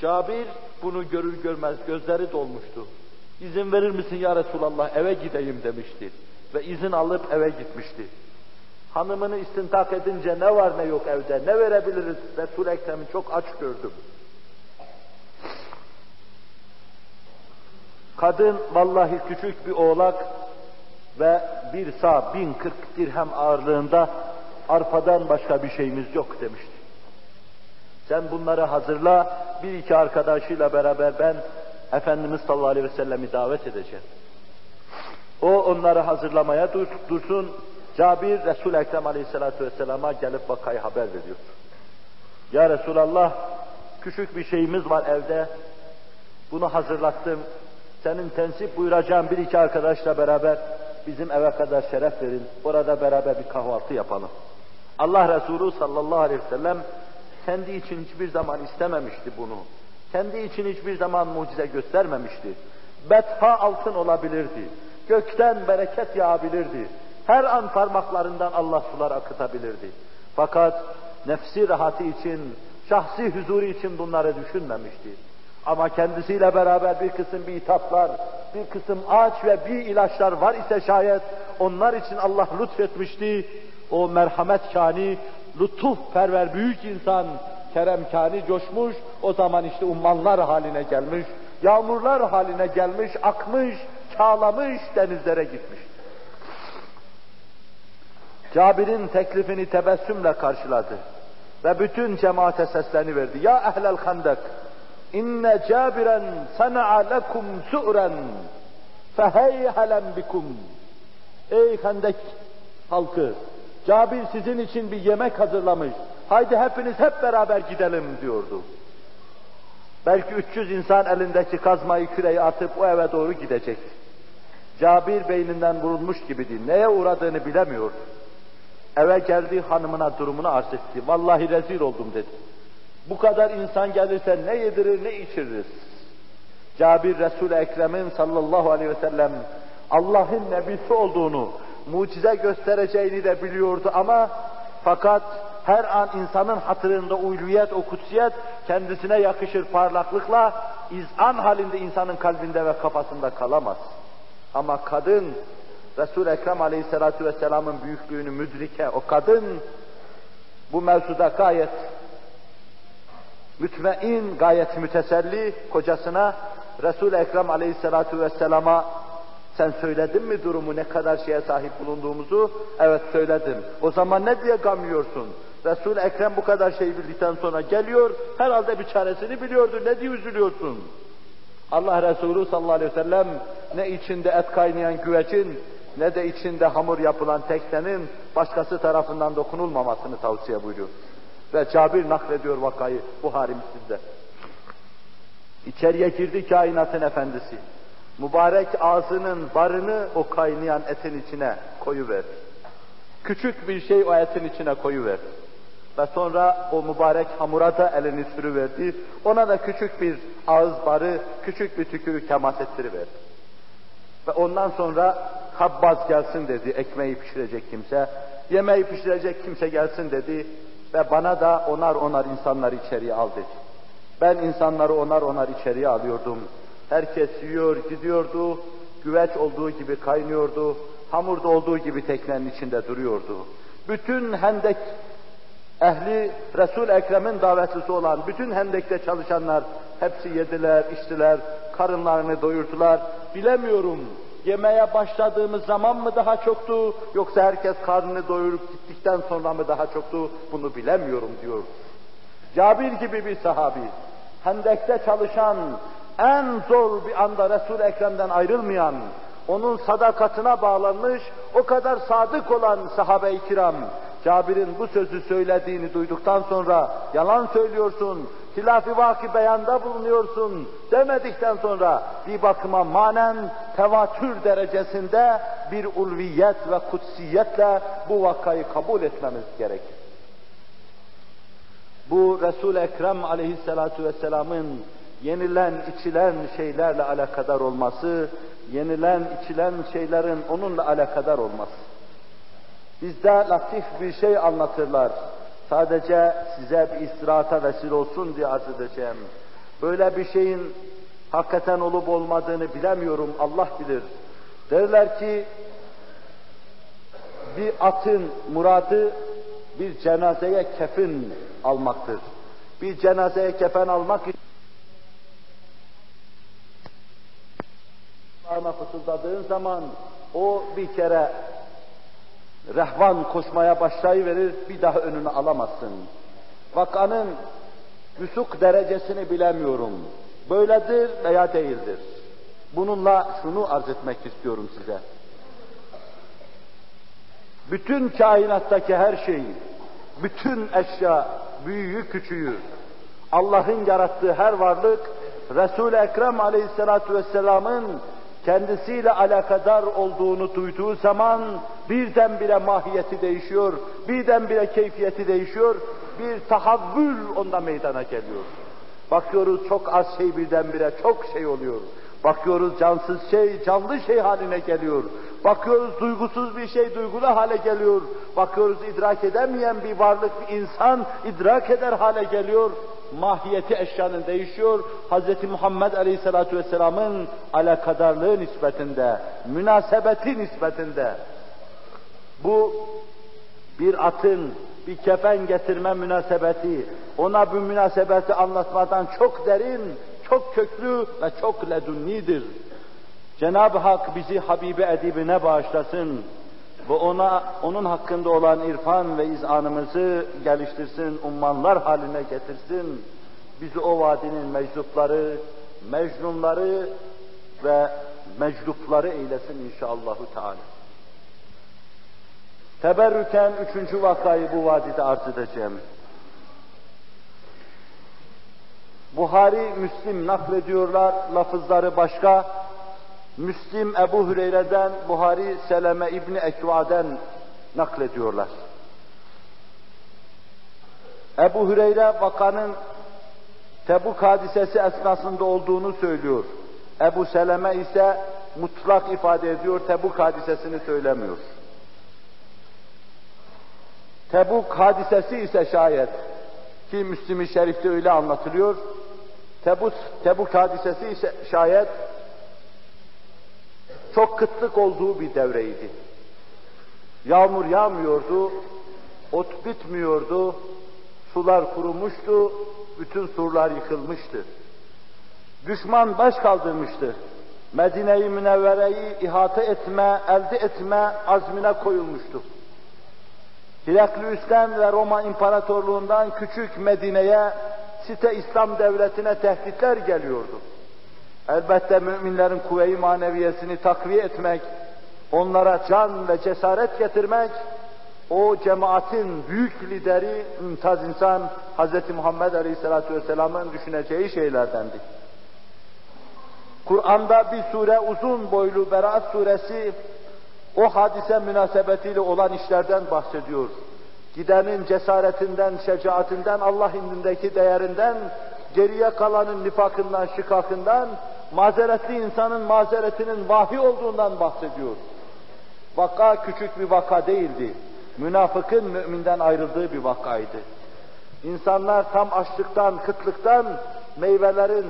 Cabir bunu görür görmez gözleri dolmuştu. İzin verir misin ya Resulallah, eve gideyim demişti. Ve izin alıp eve gitmişti. Hanımını istintak edince ne var ne yok evde, ne verebiliriz? Resul-i Ekrem'i çok aç gördüm. Kadın vallahi küçük bir oğlak ve bir sağ bin kırk dirhem ağırlığında arpadan başka bir şeyimiz yok demişti. Sen bunları hazırla, bir iki arkadaşıyla beraber ben Efendimiz sallallahu aleyhi ve sellem'i davet edeceğim. O onları hazırlamaya dursun, Cabir Resul-i Ekrem Aleyhisselatü Vesselam'a gelip vakayı haber veriyor. Ya Resulallah, küçük bir şeyimiz var evde, bunu hazırlattım, senin tensip buyuracağın bir iki arkadaşla beraber bizim eve kadar şeref verin, orada beraber bir kahvaltı yapalım. Allah Resulü sallallahu aleyhi ve sellem kendi için hiçbir zaman istememişti bunu, kendi için hiçbir zaman mucize göstermemişti. Betha altın olabilirdi. Gökten bereket yağabilirdi. Her an parmaklarından Allah sular akıtabilirdi. Fakat nefsi rahatı için, şahsi huzuru için bunları düşünmemişti. Ama kendisiyle beraber bir kısım bitaplar, bir kısım ağaç ve bir ilaçlar var ise şayet onlar için Allah lütfetmişti. O merhametkâni, lütufperver büyük insan, keremkâni coşmuş, o zaman işte ummanlar haline gelmiş, yağmurlar haline gelmiş, akmış, çağlamış, denizlere gitmiş. Cabir'in teklifini tebessümle karşıladı ve bütün cemaate sesleniverdi. Ya ehlel handak, inne Cabiren sana'a lekum su'ren feheyhelen bikum. Ey Hendek halkı, Cabir sizin için bir yemek hazırlamış. Haydi hepiniz hep beraber gidelim diyordu. Belki üç yüz insan elindeki kazmayı, küreği atıp o eve doğru gidecekti. Cabir beyninden vurulmuş gibiydi. Neye uğradığını bilemiyordu. Eve geldi, hanımına durumunu arz etti. Vallahi rezil oldum dedi. Bu kadar insan gelirse ne yedirir ne içiririz? Cabir Resul-i Ekrem'in sallallahu aleyhi ve sellem Allah'ın nebisi olduğunu, mucize göstereceğini de biliyordu ama fakat her an insanın hatırında ulviyet, o kutsiyet kendisine yakışır parlaklıkla izan halinde insanın kalbinde ve kafasında kalamaz. Ama kadın, Resul-i Ekrem Aleyhisselatü Vesselam'ın büyüklüğünü müdrike, o kadın bu mevzuda gayet mütmein, gayet müteselli kocasına, Resul-i Ekrem Aleyhisselatü Vesselam'a sen söyledin mi durumu, ne kadar şeye sahip bulunduğumuzu? Evet söyledim. O zaman ne diye gamlıyorsun? Resul-i Ekrem bu kadar şeyi bildikten sonra geliyor, herhalde bir çaresini biliyordu, ne diye üzülüyorsun? Allah Resulü sallallahu aleyhi ve sellem ne içinde et kaynayan güvecin, ne de içinde hamur yapılan teknenin başkası tarafından dokunulmamasını tavsiye buyuruyor. Ve Cabir naklediyor vakayı, Buhari Müslim'de. İçeriye girdi kainatın efendisi. Mübarek ağzının barını o kaynayan etin içine koyuver. Küçük bir şey o etin içine koyuver. Ve sonra o mübarek hamura da elini sürüverdi. Ona da küçük bir ağız barı, küçük bir tükürük temas ettiriverdi. Ve ondan sonra habbaz gelsin dedi, ekmeği pişirecek kimse, yemeği pişirecek kimse gelsin dedi. Ve bana da onar onar insanları içeriye al dedi. Ben insanları onar onar içeriye alıyordum. Herkes yiyor, gidiyordu, güveç olduğu gibi kaynıyordu, hamurda olduğu gibi teknenin içinde duruyordu. Bütün Hendek ehli, Resul-i Ekrem'in davetlisi olan bütün Hendek'te çalışanlar hepsi yediler, içtiler, karınlarını doyurdular. Bilemiyorum, yemeğe başladığımız zaman mı daha çoktu, yoksa herkes karnını doyurup gittikten sonra mı daha çoktu, bunu bilemiyorum diyor. Cabir gibi bir sahabi, Hendek'te çalışan, en zor bir anda Resul-i Ekrem'den ayrılmayan, onun sadakatına bağlanmış, o kadar sadık olan sahabe-i kiram, Cabir'in bu sözü söylediğini duyduktan sonra yalan söylüyorsun, hilaf-ı vaki beyanda bulunuyorsun demedikten sonra bir bakıma manen tevatür derecesinde bir ulviyet ve kutsiyetle bu vakayı kabul etmemiz gerekir. Bu Resul-i Ekrem aleyhissalatu vesselamın yenilen, içilen şeylerle alakadar olması, yenilen, içilen şeylerin onunla alakadar olması. Bizde latif bir şey anlatırlar. Sadece size bir istirahata vesile olsun diye arz edeceğim. Böyle bir şeyin hakikaten olup olmadığını bilemiyorum, Allah bilir. Derler ki, bir atın muradı bir cenazeye kefen almaktır. Bir cenazeye kefen almak için parma fısıldadığın zaman o bir kere rehvan koşmaya başlayıverir, bir daha önünü alamazsın. Vakanın vüsuk derecesini bilemiyorum. Böyledir veya değildir. Bununla şunu arz etmek istiyorum size. Bütün kainattaki her şey, bütün eşya, büyüğü küçüğü, Allah'ın yarattığı her varlık, Resul-i Ekrem aleyhissalatu vesselamın kendisiyle alakadar olduğunu duyduğu zaman birdenbire mahiyeti değişiyor, birdenbire keyfiyeti değişiyor, bir tahavvül onda meydana geliyor. Bakıyoruz çok az şey birdenbire çok şey oluyor. Bakıyoruz cansız şey, canlı şey haline geliyor. Bakıyoruz duygusuz bir şey, duygulu hale geliyor. Bakıyoruz idrak edemeyen bir varlık, bir insan idrak eder hale geliyor. Mahiyeti eşyanın değişiyor. Hz. Muhammed Aleyhisselatü Vesselam'ın alakadarlığı nispetinde, münasebeti nispetinde. Bu bir atın bir kefen getirme münasebeti, ona bu münasebeti anlatmadan çok derin, çok köklü ve çok ledünnidir. Cenab-ı Hak bizi Habibi edibine bağışlasın ve ona, onun hakkında olan irfan ve izanımızı geliştirsin, ummanlar haline getirsin. Bizi o vadinin meczupları, mecnunları ve meclupları eylesin inşallahü teala. Teberrüken üçüncü vakayı bu vadide arz edeceğim. Buhari, Müslim naklediyorlar, lafızları başka. Müslim Ebu Hüreyre'den, Buhari Seleme İbni Ekva'den naklediyorlar. Ebu Hüreyre vakanın Tebuk hadisesi esnasında olduğunu söylüyor. Ebu Seleme ise mutlak ifade ediyor, Tebuk hadisesini söylemiyor. Tebuk hadisesi ise şayet, ki Müslim-i Şerif'te öyle anlatılıyor, Tebuk, Tebuk hadisesi ise şayet çok kıtlık olduğu bir devreydi. Yağmur yağmıyordu, ot bitmiyordu, sular kurumuştu, bütün surlar yıkılmıştı. Düşman baş kaldırmıştı. Medine-i Münevvere'yi ihata etme, elde etme azmine koyulmuştu. Hiraklüs'ten ve Roma İmparatorluğundan küçük Medine'ye, site İslam devletine tehditler geliyordu. Elbette müminlerin kuvve-i maneviyesini takviye etmek, onlara can ve cesaret getirmek, o cemaatin büyük lideri mümtaz insan Hz. Muhammed Aleyhisselatü Vesselam'ın düşüneceği şeylerdendi. Kur'an'da bir sure uzun boylu Beraat suresi o hadise münasebetiyle olan işlerden bahsediyor. Gidenin cesaretinden, şecaatinden, Allah indindeki değerinden, geriye kalanın nifakından, şikakından, mazeretli insanın mazeretinin vahiy olduğundan bahsediyor. Vaka küçük bir vaka değildi. Münafıkın müminden ayrıldığı bir vakaydı. İnsanlar tam açlıktan, kıtlıktan, meyvelerin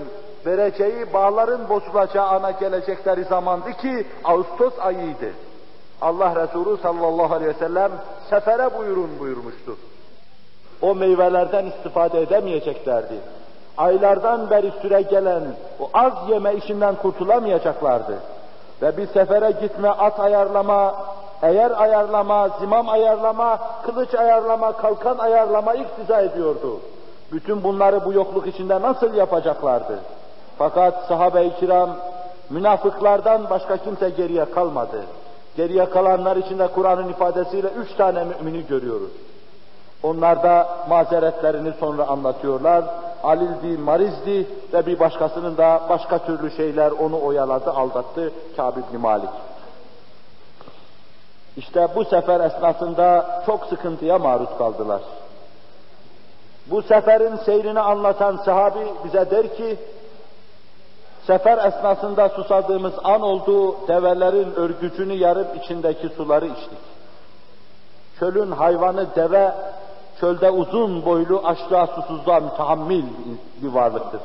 vereceği, bağların bozulacağı ana gelecekleri zamandı ki Ağustos ayıydı. Allah Resulü sallallahu aleyhi ve sellem sefere buyurun buyurmuştu. O meyvelerden istifade edemeyeceklerdi. Aylardan beri süre gelen o az yeme işinden kurtulamayacaklardı. Ve bir sefere gitme, at ayarlama, eğer ayarlama, zimam ayarlama, kılıç ayarlama, kalkan ayarlama iktiza ediyordu. Bütün bunları bu yokluk içinde nasıl yapacaklardı? Fakat sahabe-i kiram, münafıklardan başka kimse geriye kalmadı. Geriye kalanlar içinde Kur'an'ın ifadesiyle üç tane mümini görüyoruz. Onlar da mazeretlerini sonra anlatıyorlar. Alildi, marizdi ve bir başkasının da başka türlü şeyler onu oyaladı, aldattı, Kâb ibn Malik. İşte bu sefer esnasında çok sıkıntıya maruz kaldılar. Bu seferin seyrini anlatan sahabi bize der ki, sefer esnasında susadığımız an oldu, develerin örgücünü yarıp içindeki suları içtik. Çölün hayvanı deve, çölde uzun boylu açlığa susuzluğa mütehammil bir varlıktır.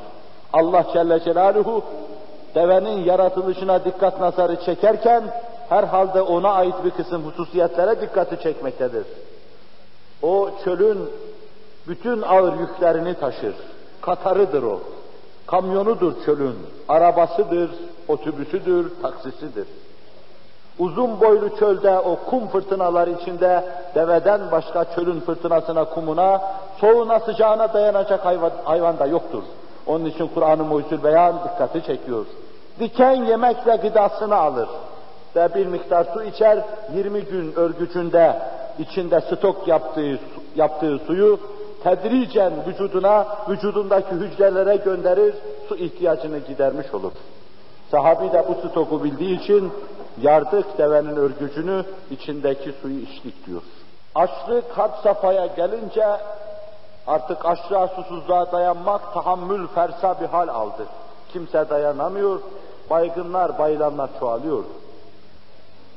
Allah Celle Celaluhu devenin yaratılışına dikkat nazarı çekerken, herhalde ona ait bir kısım hususiyetlere dikkati çekmektedir. O çölün bütün ağır yüklerini taşır, katarıdır o. Kamyonudur çölün, arabasıdır, otobüsüdür, taksisidir. Uzun boylu çölde o kum fırtınaları içinde deveden başka çölün fırtınasına, kumuna, soğuna, sıcağına dayanacak hayvan, hayvan da yoktur. Onun için Kur'an-ı Muhyüzül Beyan dikkati çekiyor. Diken yemekle gıdasını alır ve bir miktar su içer, yirmi gün örgücünde içinde stok yaptığı, yaptığı suyu tedricen vücuduna, vücudundaki hücrelere gönderir, su ihtiyacını gidermiş olur. Sahabi de bu stoku bildiği için yardık devenin örgücünü, içindeki suyu içtik diyor. Açlık had safhaya gelince artık açlığa, susuzluğa dayanmak tahammül fersa bir hal aldı. Kimse dayanamıyor, baygınlar, bayılanlar çoğalıyor.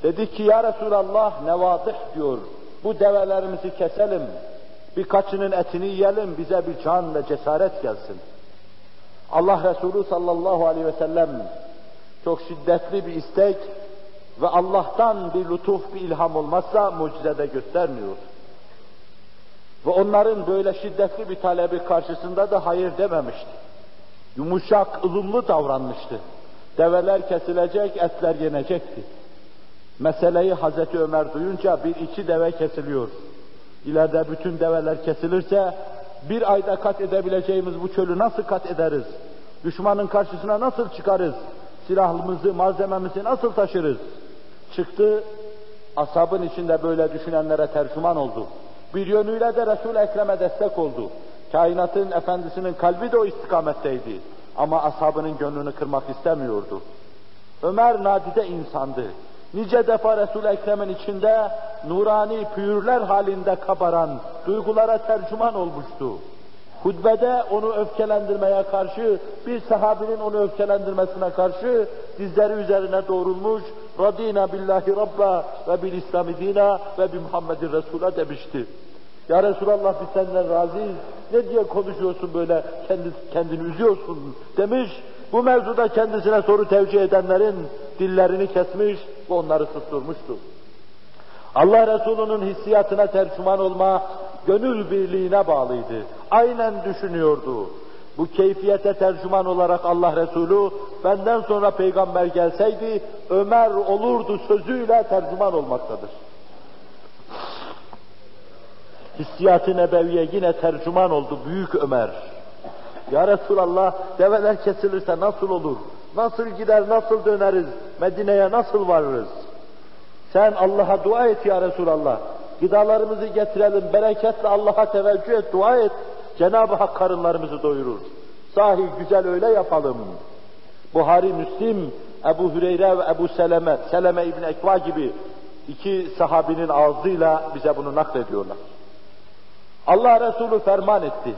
Dedi ki ya Resulallah, nevadih diyor, bu develerimizi keselim. Birkaçının etini yiyelim, bize bir can ve cesaret gelsin. Allah Resulü sallallahu aleyhi ve sellem çok şiddetli bir istek ve Allah'tan bir lütuf, bir ilham olmazsa mucizede göstermiyor. Ve onların böyle şiddetli bir talebi karşısında da hayır dememişti. Yumuşak, ılımlı davranmıştı. Develer kesilecek, etler yenecekti. Meseleyi Hazreti Ömer duyunca bir iki deve kesiliyor. İleride bütün develer kesilirse bir ayda kat edebileceğimiz bu çölü nasıl kat ederiz? Düşmanın karşısına nasıl çıkarız? Silahımızı, malzememizi nasıl taşırız? Çıktı, ashabın içinde böyle düşünenlere tercüman oldu. Bir yönüyle de Resul-i Ekrem'e destek oldu. Kainatın efendisinin kalbi de o istikametteydi. Ama ashabının gönlünü kırmak istemiyordu. Ömer nadide insandı. Nice defa Resul-i Ekrem'in içinde nurani püyürler halinde kabaran duygulara tercüman olmuştu. Hutbede onu öfkelendirmeye karşı, bir sahabinin onu öfkelendirmesine karşı dizleri üzerine doğrulmuş, radina billahi rabba ve bil islami dina ve bi Muhammedin Resul'a demişti. Ya Resulallah biz senden razıyız, ne diye konuşuyorsun böyle, kendi, kendini üzüyorsun demiş. Bu mevzuda kendisine soru tevcih edenlerin dillerini kesmiş ve onları susturmuştu. Allah Resulü'nün hissiyatına tercüman olma, gönül birliğine bağlıydı. Aynen düşünüyordu. Bu keyfiyete tercüman olarak Allah Resulü, benden sonra peygamber gelseydi Ömer olurdu sözüyle tercüman olmaktadır. Hissiyat-ı nebeviye yine tercüman oldu Büyük Ömer. Ya Resulallah, develer kesilirse nasıl olur? Nasıl gider, nasıl döneriz? Medine'ye nasıl varırız? Sen Allah'a dua et ya Resulallah. Gıdalarımızı getirelim, bereketle Allah'a teveccüh et, dua et. Cenab-ı Hak karınlarımızı doyurur. Sahi güzel öyle yapalım. Buhari, Müslim, Ebu Hüreyre ve Ebu Seleme, Seleme İbni Ekva gibi iki sahabinin ağzıyla bize bunu naklediyorlar. Allah Resulü ferman etti.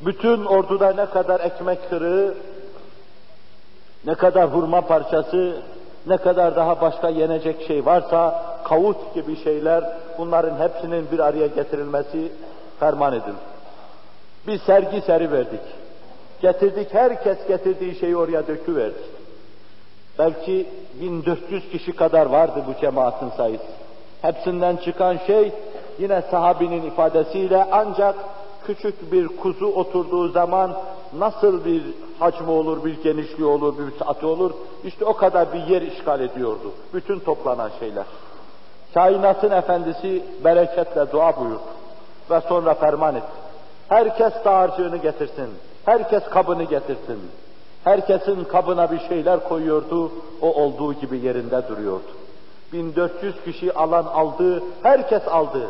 Bütün orduda ne kadar ekmek kırığı, ne kadar hurma parçası, ne kadar daha başka yenecek şey varsa, kavut gibi şeyler, bunların hepsinin bir araya getirilmesi ferman edildi. Bir sergi seri verdik. Getirdik, herkes getirdiği şeyi oraya döküverdik. Belki bin dört yüz kişi kadar vardı bu cemaatin sayısı. Hepsinden çıkan şey, yine sahabinin ifadesiyle ancak küçük bir kuzu oturduğu zaman nasıl bir hacmi olur, bir genişliği olur, bir saati olur, işte o kadar bir yer işgal ediyordu bütün toplanan şeyler. Kainatın efendisi bereketle dua buyurdu ve sonra ferman etti. Herkes dağarcığını getirsin, herkes kabını getirsin. Herkesin kabına bir şeyler koyuyordu, o olduğu gibi yerinde duruyordu. bin dört yüz kişi alan aldı, herkes aldı.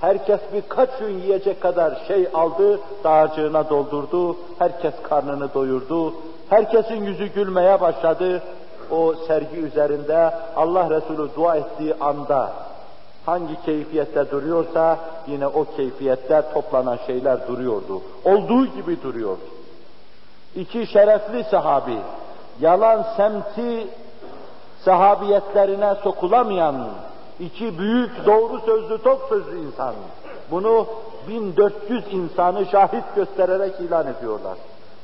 Herkes birkaç gün yiyecek kadar şey aldı, dağarcığına doldurdu, herkes karnını doyurdu, herkesin yüzü gülmeye başladı. O sergi üzerinde Allah Resulü dua ettiği anda hangi keyfiyette duruyorsa yine o keyfiyette toplanan şeyler duruyordu. Olduğu gibi duruyordu. İki şerefli sahabi, yalan semti sahabiyetlerine sokulamayan, İki büyük, doğru sözlü, tok sözlü insan. Bunu bin dört yüz insanı şahit göstererek ilan ediyorlar.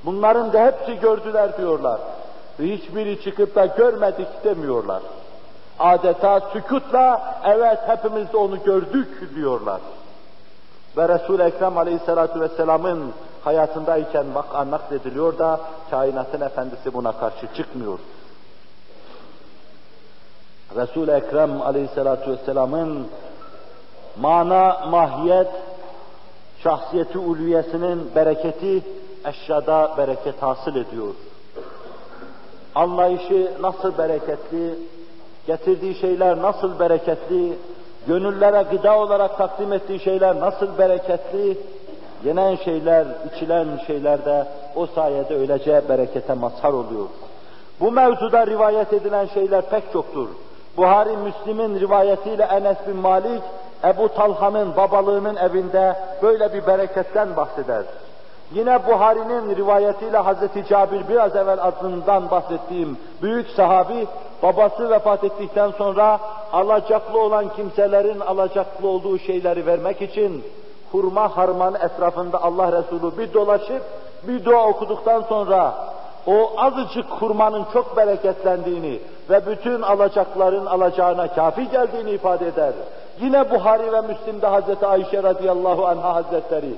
Bunların da hepsi gördüler diyorlar. Hiçbiri çıkıp da görmedik demiyorlar. Adeta sükutla, evet hepimiz de onu gördük diyorlar. Ve Resul-i Ekrem Aleyhisselatü Vesselam'ın hayatındayken vaka naklediliyor da kainatın efendisi buna karşı çıkmıyor. Resul-i Ekrem Aleyhisselatü Vesselam'ın mana, mahiyet, şahsiyeti ulviyesinin bereketi eşyada bereket hasıl ediyor. Anlayışı nasıl bereketli, getirdiği şeyler nasıl bereketli, gönüllere gıda olarak takdim ettiği şeyler nasıl bereketli, yenen şeyler, içilen şeyler de o sayede öylece berekete mazhar oluyor. Bu mevzuda rivayet edilen şeyler pek çoktur. Buhari Müslim'in rivayetiyle Enes bin Malik, Ebu Talha'nın babalığının evinde böyle bir bereketten bahseder. Yine Buhari'nin rivayetiyle Hazreti Cabir, biraz evvel adından bahsettiğim büyük sahabi, babası vefat ettikten sonra alacaklı olan kimselerin alacaklı olduğu şeyleri vermek için hurma harmanı etrafında Allah Resulü bir dolaşıp bir dua okuduktan sonra o azıcık hurmanın çok bereketlendiğini ve bütün alacakların alacağına kafi geldiğini ifade eder. Yine Buhari ve Müslim'de Hazreti Ayşe radıyallahu anha hazretleri,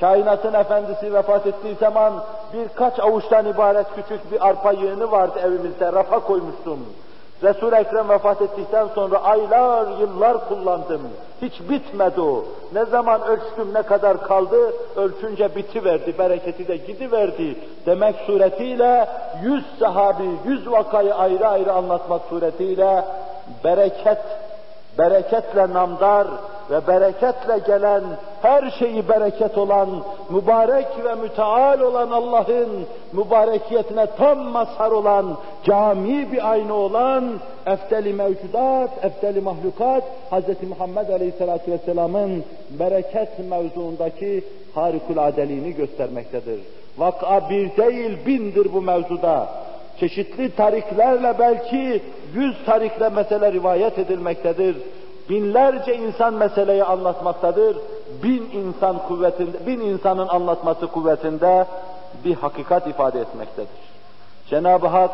kainatın efendisi vefat ettiği zaman birkaç avuçtan ibaret küçük bir arpa yığını vardı evimizde, rafa koymuştum. Resul-i Ekrem vefat ettikten sonra aylar, yıllar kullandım. Hiç bitmedi o. Ne zaman ölçtüm ne kadar kaldı, ölçünce bitiverdi, bereketi de gidiverdi demek suretiyle yüz sahabi, yüz vakayı ayrı ayrı anlatmak suretiyle bereket, bereketle namdar ve bereketle gelen, her şeyi bereket olan, mübarek ve müteal olan Allah'ın mübarekiyetine tam mazhar olan, cami bir ayna olan, efdeli mevcudat, efdeli mahlukat, Hz. Muhammed Aleyhisselatü Vesselam'ın bereket mevzuundaki harikuladeliğini göstermektedir. Vak'a bir değil bindir bu mevzuda. Çeşitli tariklerle belki yüz tarikle mesele rivayet edilmektedir. Binlerce insan meseleyi anlatmaktadır. Bin insan kuvvetinde, bin insanın anlatması kuvvetinde bir hakikat ifade etmektedir. Cenab-ı Hak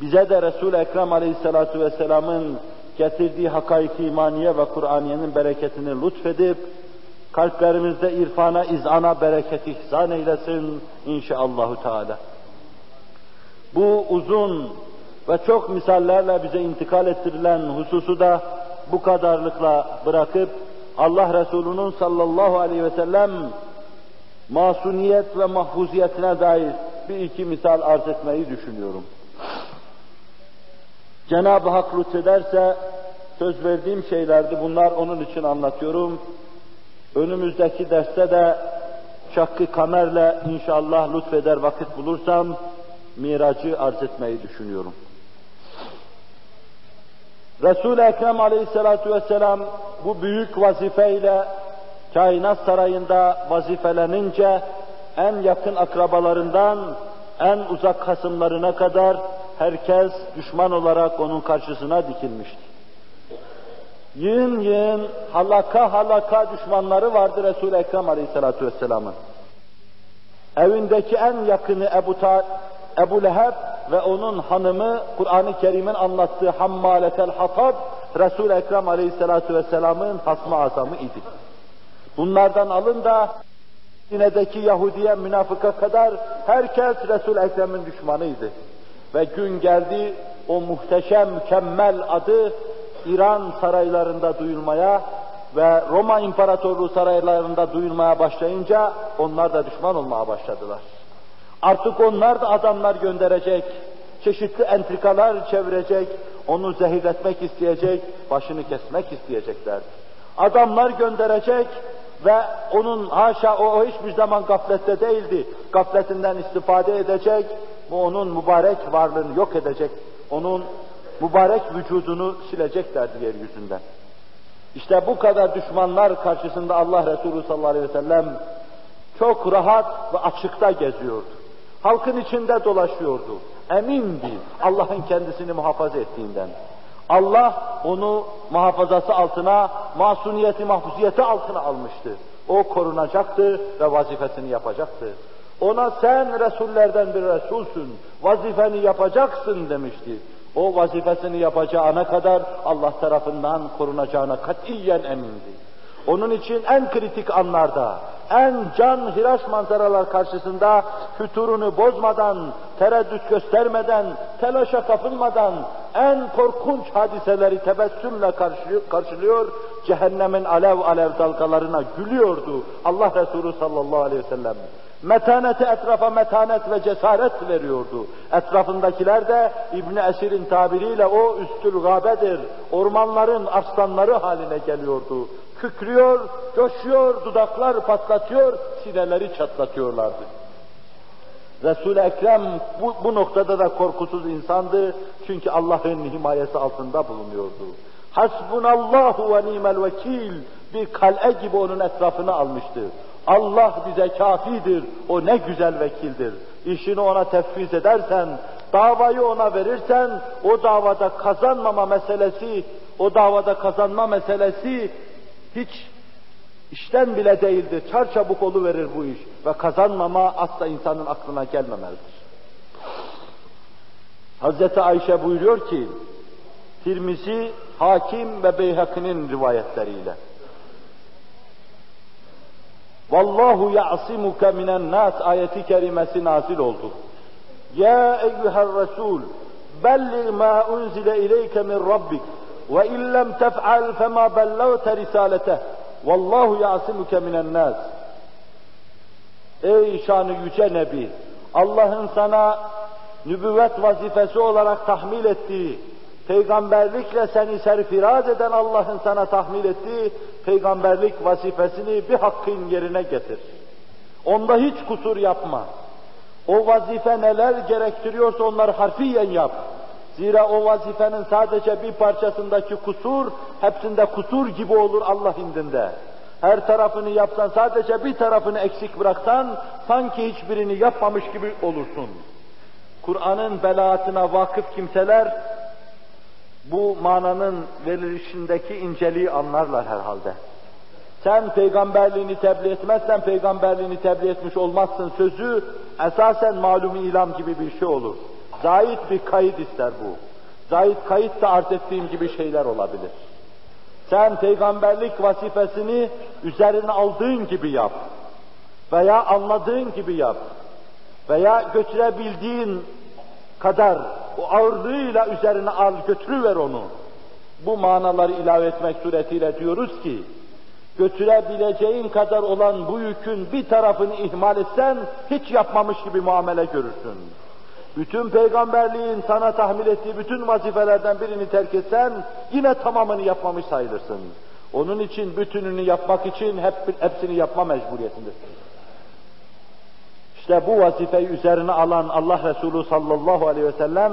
bize de Resul-i Ekrem Aleyhisselatü Vesselam'ın getirdiği hakaiki imaniye ve Kur'aniyenin bereketini lütfedip kalplerimizde irfana, izana bereket ihsan eylesin inşallahü teala. Bu uzun ve çok misallerle bize intikal ettirilen hususu da bu kadarlıkla bırakıp Allah Resulü'nün sallallahu aleyhi ve sellem masuniyet ve mahfuziyetine dair bir iki misal arz etmeyi düşünüyorum. Cenab-ı Hak lütfederse söz verdiğim şeylerdi. Bunlar onun için anlatıyorum. Önümüzdeki derste de Şakkı Kamer'le inşallah lütfeder vakit bulursam Miracı arz etmeyi düşünüyorum. Resul-i Ekrem Aleyhisselatü Vesselam bu büyük vazifeyle kainat sarayında vazifelenince en yakın akrabalarından en uzak hasımlarına kadar herkes düşman olarak onun karşısına dikilmişti. Yığın yığın halaka halaka düşmanları vardı Resul-i Ekrem Aleyhisselatü Vesselam'ın. Evindeki en yakını Ebu Ta- Ebu Leheb ve onun hanımı Kur'an-ı Kerim'in anlattığı Hammaletel Hatab Resul-i Ekrem Aleyhisselatü Vesselam'ın hasmı azamı idi. Bunlardan alın da Medine'deki Yahudiye münafıka kadar herkes Resul-i Ekrem'in düşmanıydı. Ve gün geldi o muhteşem mükemmel adı İran saraylarında duyulmaya ve Roma İmparatorluğu saraylarında duyulmaya başlayınca onlar da düşman olmaya başladılar. Artık onlar da adamlar gönderecek, çeşitli entrikalar çevirecek, onu zehirletmek isteyecek, başını kesmek isteyeceklerdi. Adamlar gönderecek ve onun haşa o, o hiçbir zaman gaflette değildi. Gafletinden istifade edecek, bu onun mübarek varlığını yok edecek, onun mübarek vücudunu sileceklerdi yeryüzünden. İşte bu kadar düşmanlar karşısında Allah Resulü sallallahu aleyhi ve sellem çok rahat ve açıkta geziyordu. Halkın içinde dolaşıyordu. Emindi Allah'ın kendisini muhafaza ettiğinden. Allah onu muhafazası altına, masuniyeti mahfuziyeti altına almıştı. O korunacaktı ve vazifesini yapacaktı. Ona sen Resullerden bir Resulsün, vazifeni yapacaksın demişti. O vazifesini yapacağına kadar Allah tarafından korunacağına katiyen emindi. Onun için en kritik anlarda, en can hıraş manzaralar karşısında füturunu bozmadan, tereddüt göstermeden, telaşa kapılmadan en korkunç hadiseleri tebessümle karşı, karşılıyor, cehennemin alev alev dalgalarına gülüyordu Allah Resulü sallallahu aleyhi ve sellem. Metaneti etrafa metanet ve cesaret veriyordu. Etrafındakiler de İbn Esir'in tabiriyle o üstül gâbedir, ormanların aslanları haline geliyordu. Kükrüyor, coşuyor, dudaklar patlatıyor, sineleri çatlatıyorlardı. Resul-i Ekrem bu, bu noktada da korkusuz insandı çünkü Allah'ın himayesi altında bulunuyordu. Hasbunallahu ve nimel vekil bir kale gibi onun etrafını almıştı. Allah bize kafidir, o ne güzel vekildir. İşini ona tefviz edersen, davayı ona verirsen, o davada kazanmama meselesi, o davada kazanma meselesi hiç işten bile değildir. Çarçabuk oluverir bu iş ve kazanmama asla insanın aklına gelmemelidir. Hazreti Ayşe buyuruyor ki, Tirmizi, Hakim ve Beyhaki'nin rivayetleriyle. Vallahu ya'simuke minen nas ayeti kerimesi nazil oldu. Ya eyyuhar Resul, belli ma unzile ileyke min Rabbik ve illem tef'al fema bellavte risalete. Vallahu ya'simuke minen nas. Ey şanı yüce Nebi, Allah'ın sana nübüvvet vazifesi olarak tahmil ettiği, peygamberlikle seni serfiraz eden Allah'ın sana tahmil ettiği peygamberlik vazifesini bir hakkın yerine getir. Onda hiç kusur yapma. O vazife neler gerektiriyorsa onları harfiyen yap. Zira o vazifenin sadece bir parçasındaki kusur, hepsinde kusur gibi olur Allah indinde. her tarafını yapsan, sadece bir tarafını eksik bıraksan, sanki hiçbirini yapmamış gibi olursun. Kur'an'ın belaatına vakıf kimseler, bu mananın verilişindeki inceliği anlarlar herhalde. Sen peygamberliğini tebliğ etmezsen, peygamberliğini tebliğ etmiş olmazsın sözü, esasen malum ilam gibi bir şey olur. Zahid bir kayıt ister bu. Zahid kayıt da arz ettiğim gibi şeyler olabilir. Sen peygamberlik vazifesini üzerine aldığın gibi yap. Veya anladığın gibi yap. Veya götürebildiğin kadar o ağırlığıyla üzerine al, götürüver onu. Bu manaları ilave etmek suretiyle diyoruz ki, götürebileceğin kadar olan bu yükün bir tarafını ihmal etsen, hiç yapmamış gibi muamele görürsün. Bütün peygamberliğin sana tahmil ettiği bütün vazifelerden birini terk etsen, yine tamamını yapmamış sayılırsın. Onun için bütününü yapmak için hep, hepsini yapma mecburiyetindesin. İşte bu vazifeyi üzerine alan Allah Resulü sallallahu aleyhi ve sellem,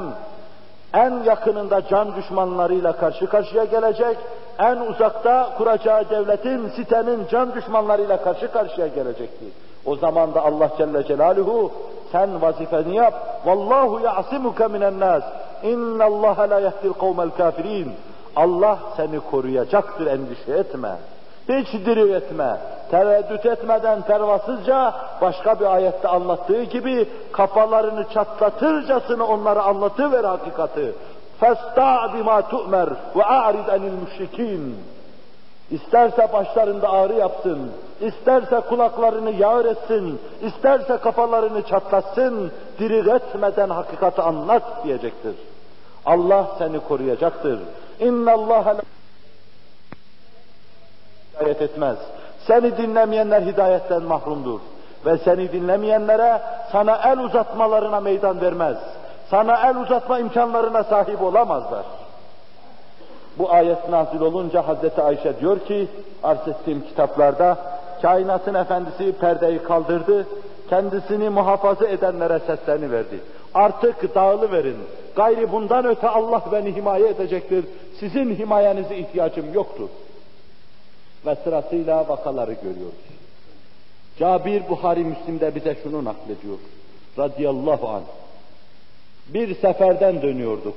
en yakınında can düşmanlarıyla karşı karşıya gelecek, en uzakta kuracağı devletin, sitenin can düşmanlarıyla karşı karşıya gelecekti. O zaman da Allah Celle Celaluhu, sen vazifeni yap. Vallahu ya'simuke minen nas. İnallaha la yahdi'l kavmel kafirin. Allah seni koruyacaktır, endişe etme. Hiç diri etme. Tereddüt etmeden pervasızca başka bir ayette anlattığı gibi kafalarını çatlatırcasına onlara anlatıver hakikati. Festa bima tu'mer ve a'rid anil müşrikîn. İsterse başlarında ağrı yapsın, isterse kulaklarını yağır etsin, isterse kafalarını çatlatsın, diri etmeden hakikati anlat diyecektir. Allah seni koruyacaktır. İnnallâhe la hidayet etmez. Seni dinlemeyenler hidayetten mahrumdur. Ve seni dinlemeyenlere sana el uzatmalarına meydan vermez. Sana el uzatma imkanlarına sahip olamazlar. Bu ayet nazil olunca Hazreti Ayşe diyor ki, arz ettiğim kitaplarda, kainatın efendisi perdeyi kaldırdı, kendisini muhafaza edenlere sesleniverdi. Artık dağılıverin, gayri bundan öte Allah beni himaye edecektir, sizin himayenize ihtiyacım yoktur. Ve sırasıyla vakaları görüyoruz. Cabir Buhari Müslim'de bize şunu naklediyor, radıyallahu anh. Bir seferden dönüyorduk.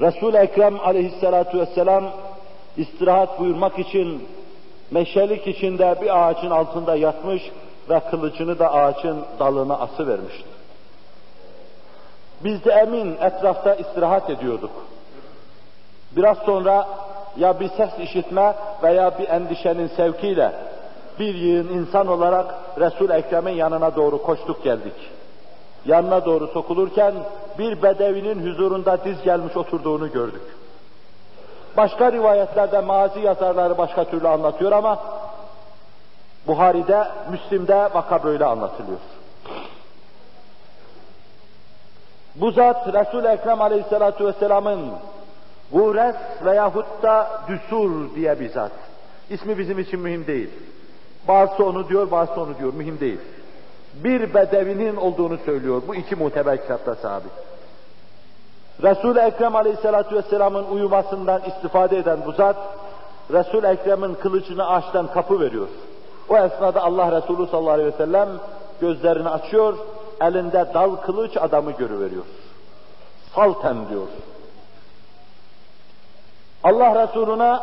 Resul-i Ekrem aleyhissalatu vesselam istirahat buyurmak için meşelik içinde bir ağacın altında yatmış ve kılıcını da ağacın dalına asıvermişti. Biz de emin etrafta istirahat ediyorduk. Biraz sonra ya bir ses işitme veya bir endişenin sevkiyle bir yığın insan olarak Resul-i Ekrem'in yanına doğru koştuk geldik. Yanına doğru sokulurken bir bedevinin huzurunda diz gelmiş oturduğunu gördük. Başka rivayetlerde mazi yazarları başka türlü anlatıyor ama Buhari'de, Müslim'de vaka böyle anlatılıyor. Bu zat Resul-i Ekrem aleyhissalatu vesselamın Gures veyahut da Düsur diye bir zat. İsmi bizim için mühim değil. Bazısı onu diyor, bazısı onu diyor, mühim değil. Bir bedevinin olduğunu söylüyor. Bu iki muteber kitapta sabit. Resul-i Ekrem aleyhissalatu vesselamın uyumasından istifade eden bu zat, Resul-i Ekrem'in kılıcını ağaçtan kapıveriyor. O esnada Allah Resulü sallallahu aleyhi ve sellem gözlerini açıyor, elinde dal kılıç adamı görüveriyor. Saltem diyor. Allah Resulü'ne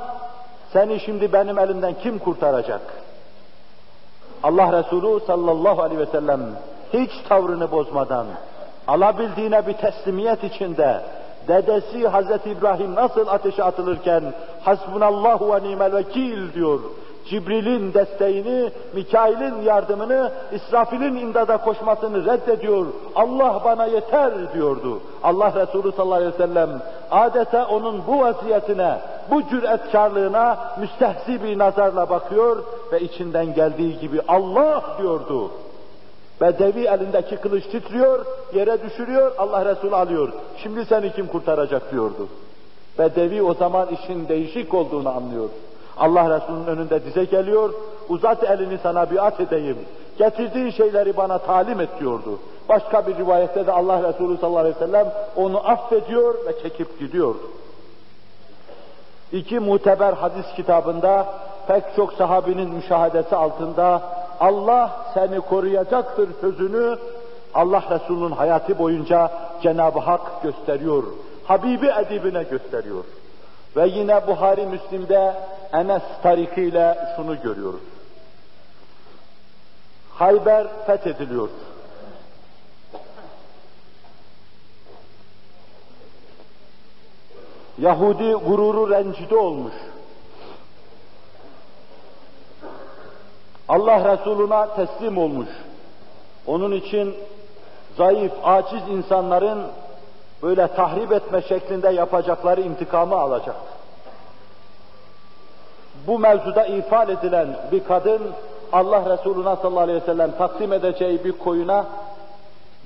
seni şimdi benim elimden kim kurtaracak? Allah Resulü sallallahu aleyhi ve sellem hiç tavrını bozmadan, alabildiğine bir teslimiyet içinde, dedesi Hazreti İbrahim nasıl ateşe atılırken hasbunallahu ve nimel vekil diyor, Cibril'in desteğini, Mikail'in yardımını, İsrafil'in imdada koşmasını reddediyor, Allah bana yeter diyordu. Allah Resulü sallallahu aleyhi ve sellem adeta onun bu vasiyetine, bu cüretkarlığına müstehzi bir nazarla bakıyor ve içinden geldiği gibi Allah diyordu. Bedevi elindeki kılıç titriyor, yere düşürüyor, Allah Resulü alıyor. Şimdi seni kim kurtaracak diyordu. Bedevi o zaman işin değişik olduğunu anlıyor. Allah Resulü'nün önünde dize geliyor, uzat elini sana biat edeyim, getirdiğin şeyleri bana talim et diyordu. Başka bir rivayette de Allah Resulü sallallahu aleyhi ve sellem onu affediyor ve çekip gidiyordu. İki muteber hadis kitabında pek çok sahabinin müşahadesi altında Allah seni koruyacaktır sözünü Allah Resulü'nün hayatı boyunca Cenab-ı Hak gösteriyor. Habibi edibine gösteriyor. Ve yine Buhari Müslim'de Enes tarikiyle şunu görüyoruz. Hayber fethediliyor. Yahudi gururu rencide olmuş. Allah Resuluna teslim olmuş. Onun için zayıf, aciz insanların böyle tahrip etme şeklinde yapacakları intikamı alacak. Bu mevzuda ifade edilen bir kadın, Allah Resuluna sallallahu aleyhi ve sellem takdim edeceği bir koyuna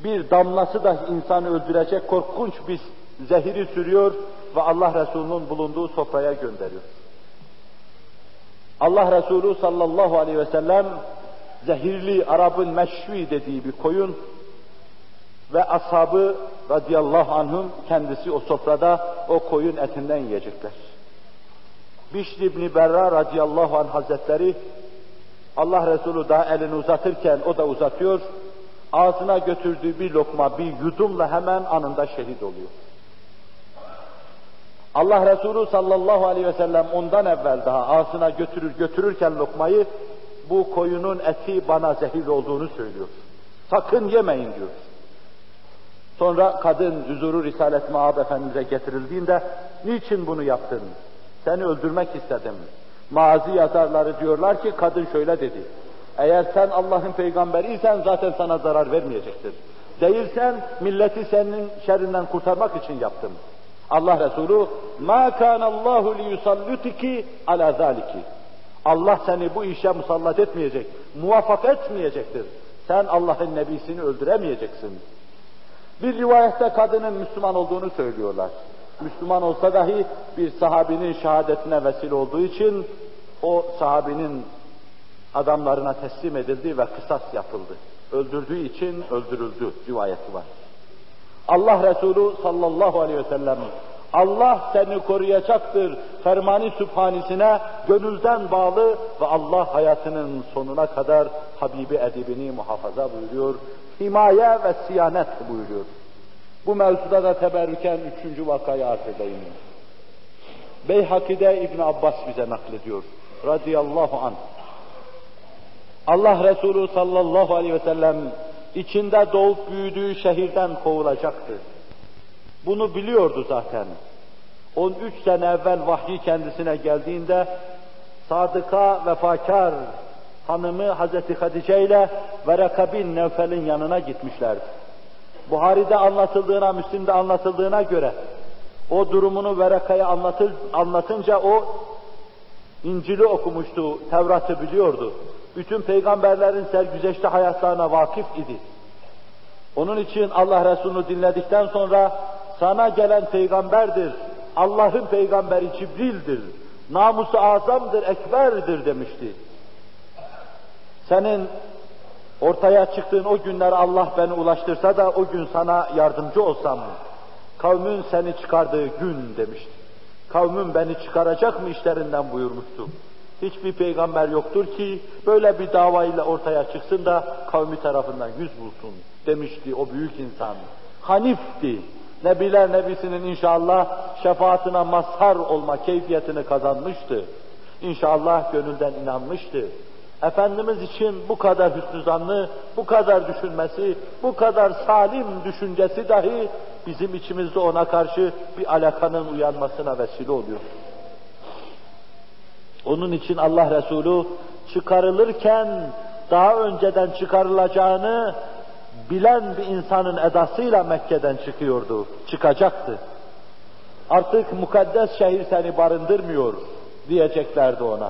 bir damlası da insanı öldürecek korkunç bir zehiri sürüyor ve Allah Resulü'nün bulunduğu sofraya gönderiyor. Allah Resulü sallallahu aleyhi ve sellem zehirli Arap'ın meşvi dediği bir koyun ve ashabı radıyallahu anhum kendisi o sofrada o koyun etinden yiyecekler. Bişr İbni Berra radıyallahu anh hazretleri Allah Resulü daha elini uzatırken o da uzatıyor. Ağzına götürdüğü bir lokma, bir yudumla hemen anında şehit oluyor. Allah Resulü sallallahu aleyhi ve sellem ondan evvel daha ağzına götürür götürürken lokmayı bu koyunun eti bana zehir olduğunu söylüyor. Sakın yemeyin diyor. Sonra kadın huzuru Risalet Maab Efendimiz'e getirildiğinde niçin bunu yaptın? Seni öldürmek istedim. Mazi yazarları diyorlar ki kadın şöyle dedi. Eğer sen Allah'ın peygamberiysen zaten sana zarar vermeyecektir. Değilsen milleti senin şerrinden kurtarmak için yaptım. Allah Resulü "Mâ kâne Allâhu liyusalliteki alâ zâliki." Allah seni bu işe musallat etmeyecek, muvaffak etmeyecektir. Sen Allah'ın nebisini öldüremeyeceksin. Bir rivayette kadının Müslüman olduğunu söylüyorlar. Müslüman olsa dahi bir sahabinin şehadetine vesile olduğu için o sahabinin adamlarına teslim edildi ve kısas yapıldı. Öldürdüğü için öldürüldü rivayeti var. Allah Resulü sallallahu aleyhi ve sellem Allah seni koruyacaktır fermani sübhanisine gönülden bağlı ve Allah hayatının sonuna kadar Habibi edibini muhafaza buyuruyor. Himaye ve siyanet buyuruyor. Bu mevzuda da teberrüken üçüncü vakayı arz edeyim. Beyhaki'de İbn Abbas bize naklediyor. Radıyallahu anh. Allah Resulü sallallahu aleyhi ve sellem içinde doğup büyüdüğü şehirden kovulacaktı. Bunu biliyordu zaten. on üç sene evvel vahyi kendisine geldiğinde sadıka, vefakar hanımı Hazreti Hatice ile Veraka bin Nevfel'in yanına gitmişlerdi. Buhari'de anlatıldığına, Müslim'de anlatıldığına göre o durumunu Veraka'ya anlatır, anlatınca o İncil'i okumuştu, Tevrat'ı biliyordu. Bütün peygamberlerin sergüzeşte hayatlarına vakıf idi. Onun için Allah Resulü'nü dinledikten sonra sana gelen peygamberdir, Allah'ın peygamberi Cibril'dir, namusu azamdır, ekberdir demişti. Senin ortaya çıktığın o günler Allah beni ulaştırsa da o gün sana yardımcı olsam, kavmin seni çıkardığı gün demişti. Kavmin beni çıkaracak mı işlerinden buyurmuştu. Hiçbir peygamber yoktur ki böyle bir davayla ortaya çıksın da kavmi tarafından yüz bulsun demişti o büyük insan. Hanif'ti. Nebiler nebisinin inşallah şefaatine mazhar olma keyfiyetini kazanmıştı. İnşallah gönülden inanmıştı. Efendimiz için bu kadar hüsnü zannı, bu kadar düşünmesi, bu kadar salim düşüncesi dahi bizim içimizde ona karşı bir alakanın uyanmasına vesile oluyor. Onun için Allah Resulü çıkarılırken daha önceden çıkarılacağını bilen bir insanın edasıyla Mekke'den çıkıyordu, çıkacaktı. Artık mukaddes şehir seni barındırmıyor diyeceklerdi ona.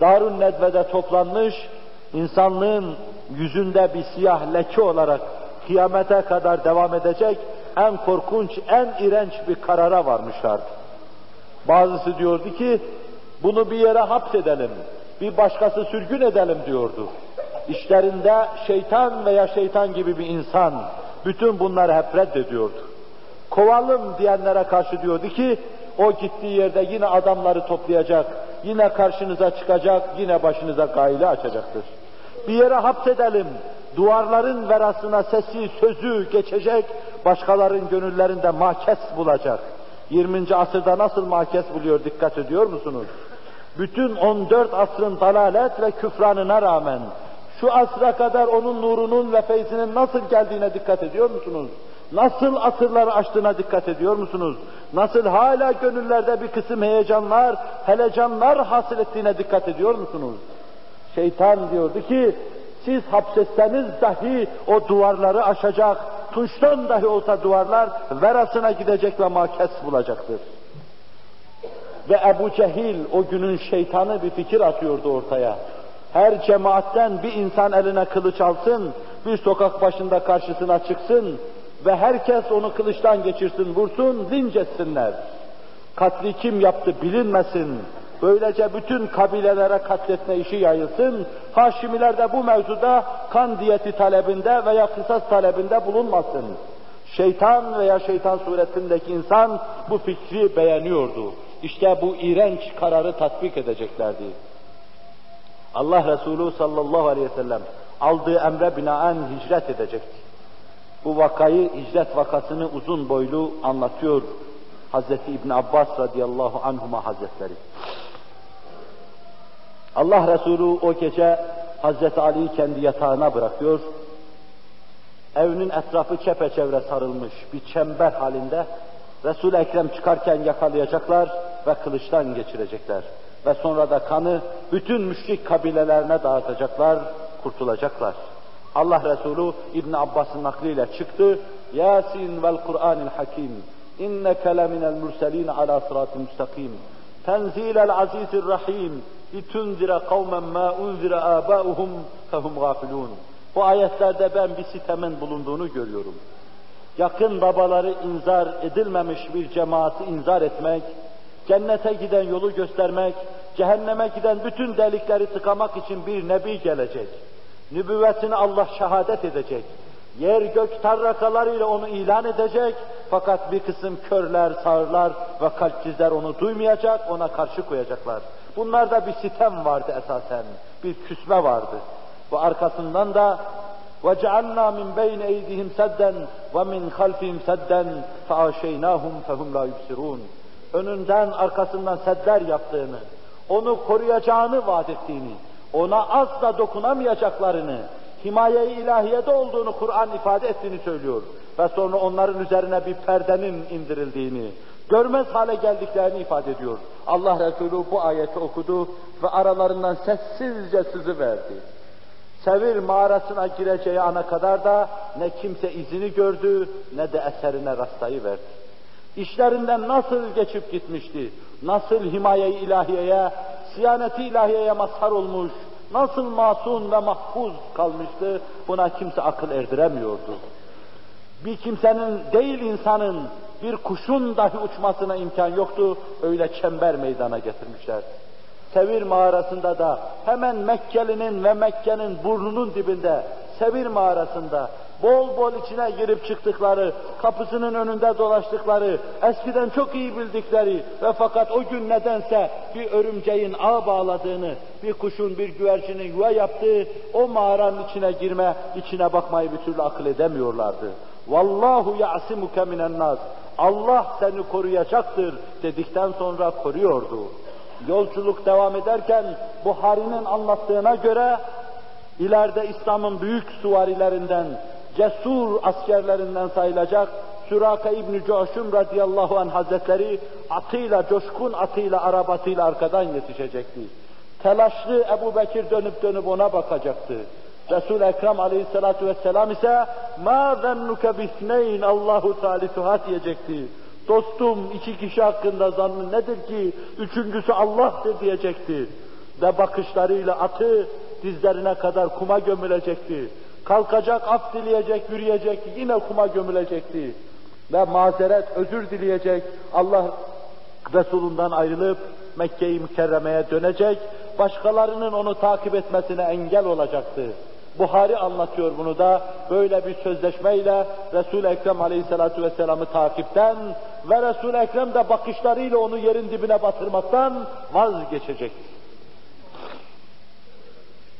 Darun Nedve'de toplanmış, insanlığın yüzünde bir siyah leke olarak kıyamete kadar devam edecek en korkunç, en iğrenç bir karara varmışlardı. Bazısı diyordu ki, bunu bir yere hapsedelim, bir başkası sürgün edelim diyordu. İşlerinde şeytan veya şeytan gibi bir insan, bütün bunları hep reddediyordu. Kovalım diyenlere karşı diyordu ki, o gittiği yerde yine adamları toplayacak, yine karşınıza çıkacak, yine başınıza gaile açacaktır. Bir yere hapsedelim, duvarların verasına sesi, sözü geçecek, başkalarının gönüllerinde mahkes bulacak. yirminci asırda nasıl mahkes buluyor, dikkat ediyor musunuz? Bütün on dört asrın dalalet ve küfranına rağmen, şu asra kadar onun nurunun ve feyzinin nasıl geldiğine dikkat ediyor musunuz? Nasıl asırları aştığına dikkat ediyor musunuz? Nasıl hala gönüllerde bir kısım heyecanlar, helecanlar hasıl ettiğine dikkat ediyor musunuz? Şeytan diyordu ki, siz hapsetseniz dahi o duvarları aşacak, tunçtan dahi olsa duvarlar verasına gidecek ve mahkes bulacaktır. Ve Ebu Cehil, o günün şeytanı, bir fikir atıyordu ortaya. Her cemaatten bir insan eline kılıç alsın, bir sokak başında karşısına çıksın ve herkes onu kılıçtan geçirsin, vursun, linç etsinler. Katli kim yaptı bilinmesin. Böylece bütün kabilelere katletme işi yayılsın. Haşimiler de bu mevzuda kan diyeti talebinde veya kısas talebinde bulunmasın. Şeytan veya şeytan suretindeki insan bu fikri beğeniyordu. İşte bu iğrenç kararı tatbik edeceklerdi. Allah Resulü sallallahu aleyhi ve sellem aldığı emre binaen hicret edecekti. Bu vakayı, hicret vakasını uzun boylu anlatıyor Hazreti İbn Abbas radıyallahu anhuma hazretleri. Allah Resulü o gece Hazreti Ali'yi kendi yatağına bırakıyor. Evinin etrafı çepeçevre sarılmış bir çember halinde. Resul-i Ekrem çıkarken yakalayacaklar ve kılıçtan geçirecekler. Ve sonra da kanı bütün müşrik kabilelerine dağıtacaklar, kurtulacaklar. Allah Resulü İbn Abbas'ın nakliyle çıktı. Yasin vel Kur'anil Hakim. İnneke leminel murselin ala sıratı müstakim. Tenzilel azizir rahim. Litunzire kavmen ma unzire abauhum fehum gafilun. Bu ayetlerde ben bir sitemin bulunduğunu görüyorum. Yakın babaları inzar edilmemiş bir cemaati inzar etmek, cennete giden yolu göstermek, cehenneme giden bütün delikleri tıkamak için bir nebi gelecek. Nübüvvetini Allah şehadet edecek. Yer gök tarrakalarıyla onu ilan edecek. Fakat bir kısım körler, sağırlar ve kalpsizler onu duymayacak, ona karşı koyacaklar. Bunlarda bir sitem vardı esasen, bir küsme vardı. Ve arkasından da وَجَعَلْنَا مِنْ بَيْنِ اَيْدِهِمْ سَدًّا وَمِنْ خَلْفِهِمْ سَدًّا فَاَشَيْنَاهُمْ فَهُمْ لَا يُبْصِرُونَ. Önünden arkasından sedler yaptığını, onu koruyacağını vaat ettiğini, ona asla dokunamayacaklarını, himaye-i ilahiyede olduğunu Kur'an ifade ettiğini söylüyor. Ve sonra onların üzerine bir perdenin indirildiğini, görmez hale geldiklerini ifade ediyor. Allah Resulü bu ayeti okudu ve aralarından sessizce sızıverdi. Sevir mağarasına gireceği ana kadar da ne kimse izini gördü ne de eserine rastlayıverdi. İşlerinden nasıl geçip gitmişti, nasıl himaye-i ilahiyeye, siyaneti ilahiyeye mazhar olmuş, nasıl masum ve mahfuz kalmıştı, buna kimse akıl erdiremiyordu. Bir kimsenin değil insanın, bir kuşun dahi uçmasına imkan yoktu, öyle çember meydana getirmişler. Sevir mağarasında da, hemen Mekkeli'nin ve Mekke'nin burnunun dibinde, Sevir mağarasında, bol bol içine girip çıktıkları, kapısının önünde dolaştıkları, eskiden çok iyi bildikleri ve fakat o gün nedense bir örümceğin ağ bağladığını, bir kuşun, bir güvercinin yuva yaptığı o mağaranın içine girme, içine bakmayı bir türlü akıl edemiyorlardı. Vallahu ya'simuke minen nas. Allah seni koruyacaktır dedikten sonra koruyordu. Yolculuk devam ederken Buhari'nin anlattığına göre ileride İslam'ın büyük süvarilerinden, cesur askerlerinden sayılacak Süraka İbn-i Coşum radıyallahu anh hazretleri atıyla, coşkun atıyla, arabasıyla arkadan yetişecekti. Telaşlı Ebu Bekir dönüp dönüp ona bakacaktı. Resul-i Ekrem aleyhissalatu vesselam ise مَا ذَنُّكَ بِثْنَيْنَ اللّٰهُ ثَالِثُهَا diyecekti. Dostum, iki kişi hakkında zannın nedir ki üçüncüsü Allah'tır diyecekti. Ve bakışlarıyla atı dizlerine kadar kuma gömülecekti. Kalkacak, af dileyecek, yürüyecek, yine kuma gömülecekti. Ve mazeret, özür dileyecek, Allah Resulü'nden ayrılıp Mekke-i Mükerreme'ye dönecek, başkalarının onu takip etmesine engel olacaktı. Buhari anlatıyor bunu da, böyle bir sözleşmeyle Resul-i Ekrem Aleyhisselatü Vesselam'ı takipten ve Resul-i Ekrem de bakışlarıyla onu yerin dibine batırmaktan vazgeçecek.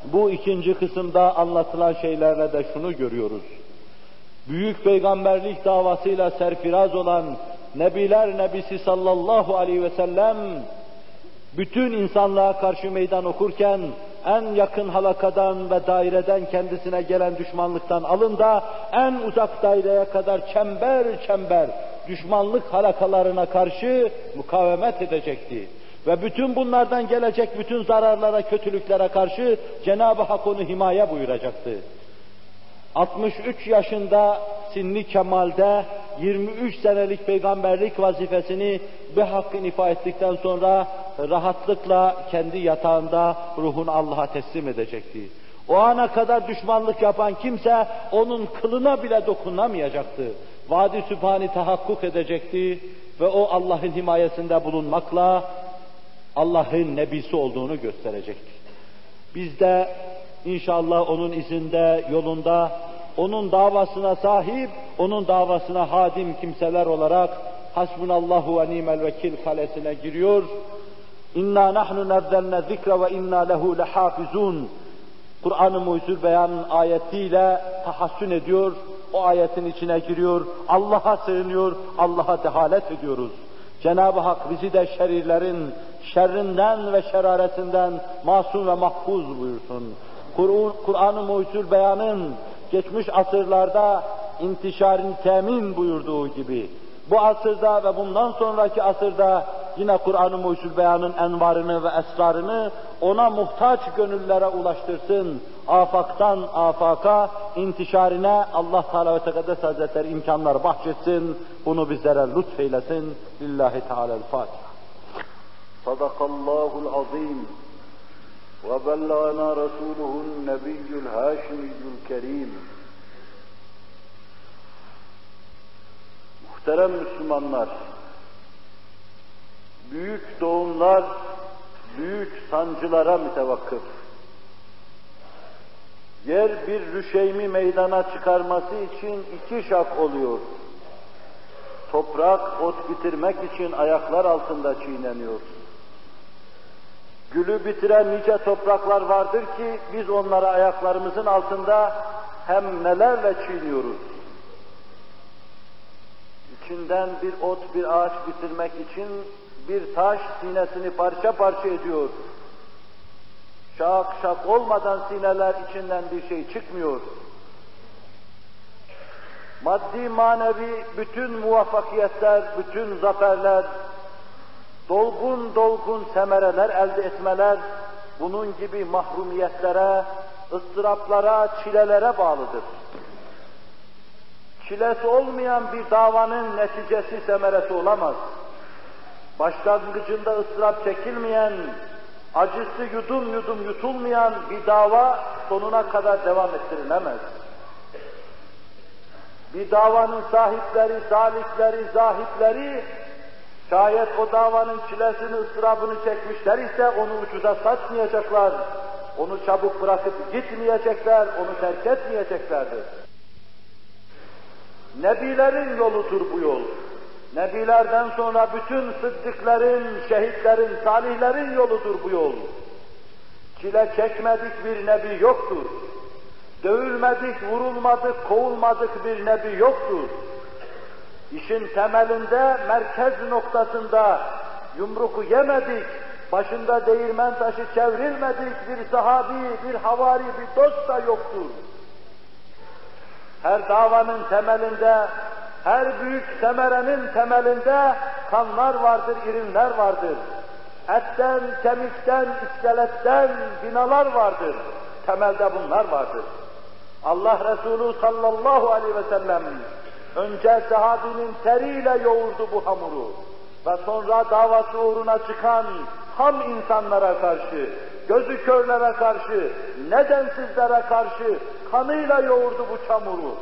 Bu ikinci kısımda anlatılan şeylerle de şunu görüyoruz. Büyük peygamberlik davasıyla serfiraz olan Nebiler Nebisi sallallahu aleyhi ve sellem, bütün insanlığa karşı meydan okurken, en yakın halakadan ve daireden kendisine gelen düşmanlıktan alın da, en uzak daireye kadar çember çember düşmanlık halakalarına karşı mukavemet edecekti. Ve bütün bunlardan gelecek bütün zararlara, kötülüklere karşı Cenab-ı Hak onu himaye buyuracaktı. altmış üç yaşında sinni kemalde yirmi üç senelik peygamberlik vazifesini bihakkın ifa ettikten sonra rahatlıkla kendi yatağında ruhunu Allah'a teslim edecekti. O ana kadar düşmanlık yapan kimse onun kılına bile dokunamayacaktı. Vadi Sübhani tahakkuk edecekti ve o Allah'ın himayesinde bulunmakla Allah'ın nebisi olduğunu gösterecekti. Biz de İnşallah onun izinde, yolunda, onun davasına sahip, onun davasına hadim kimseler olarak Hasbunallahu ve ni'mel vekil kalesine giriyor. İnna nahnu nezzelne zikre ve inna lehu lehafizun. Kur'an-ı Mucizül Beyan ayetiyle tahassün ediyor. O ayetin içine giriyor. Allah'a sığınıyor. Allah'a dehalet ediyoruz. Cenab-ı Hak bizi de şerirlerin, şerrinden ve şeraretinden masum ve mahfuz buyursun. Kur'an-ı Mucizül Beyan'ın geçmiş asırlarda intişarını temin buyurduğu gibi, bu asırda ve bundan sonraki asırda yine Kur'an-ı Mucizül Beyan'ın envarını ve esrarını ona muhtaç gönüllere ulaştırsın. Afaktan afaka intişarine Allah Teala ve Tekaddes Hazretleri imkanlar bahşetsin. Bunu bizlere lütfeylesin. Lillahi Teala'l-Fatiha. Sadakallahu'l-Azim. وبلغنا رسوله النبي الهاشمي الكريم. Muhterem Müslümanlar, büyük doğumlar büyük sancılara mütevakkıf. Yer bir rüşeymi meydana çıkarması için iki şak oluyor. Toprak ot bitirmek için ayaklar altında çiğneniyor. Gülü bitiren nice topraklar vardır ki biz onlara ayaklarımızın altında hem nelerle çiğniyoruz. İçinden bir ot, bir ağaç bitirmek için bir taş sinesini parça parça ediyor. Şak şak olmadan sineler içinden bir şey çıkmıyor. Maddi manevi bütün muvaffakiyetler, bütün zaferler, dolgun dolgun semereler elde etmeler, bunun gibi mahrumiyetlere, ıstıraplara, çilelere bağlıdır. Çilesi olmayan bir davanın neticesi, semeresi olamaz. Başlangıcında ıstırap çekilmeyen, acısı yudum yudum yutulmayan bir dava sonuna kadar devam ettirilemez. Bir davanın sahipleri, salikleri, zahipleri, şayet o davanın çilesini, ıstırabını çekmişler ise onu ucuza satmayacaklar, onu çabuk bırakıp gitmeyecekler, onu terk etmeyeceklerdir. Nebilerin yoludur bu yol. Nebilerden sonra bütün sıddıkların, şehitlerin, salihlerin yoludur bu yol. Çile çekmedik bir nebi yoktur. Dövülmedik, vurulmadık, kovulmadık bir nebi yoktur. İşin temelinde, merkez noktasında yumruku yemedik, başında değirmen taşı çevrilmedik bir sahabi, bir havari, bir dost da yoktur. Her davanın temelinde, her büyük semerenin temelinde kanlar vardır, irinler vardır. Etten, kemikten, iskeletten binalar vardır. Temelde bunlar vardır. Allah Resulü sallallahu aleyhi ve sellem önce sahabinin teriyle yoğurdu bu hamuru ve sonra davası uğruna çıkan ham insanlara karşı, gözü körlere karşı, nedensizlere karşı kanıyla yoğurdu bu çamuru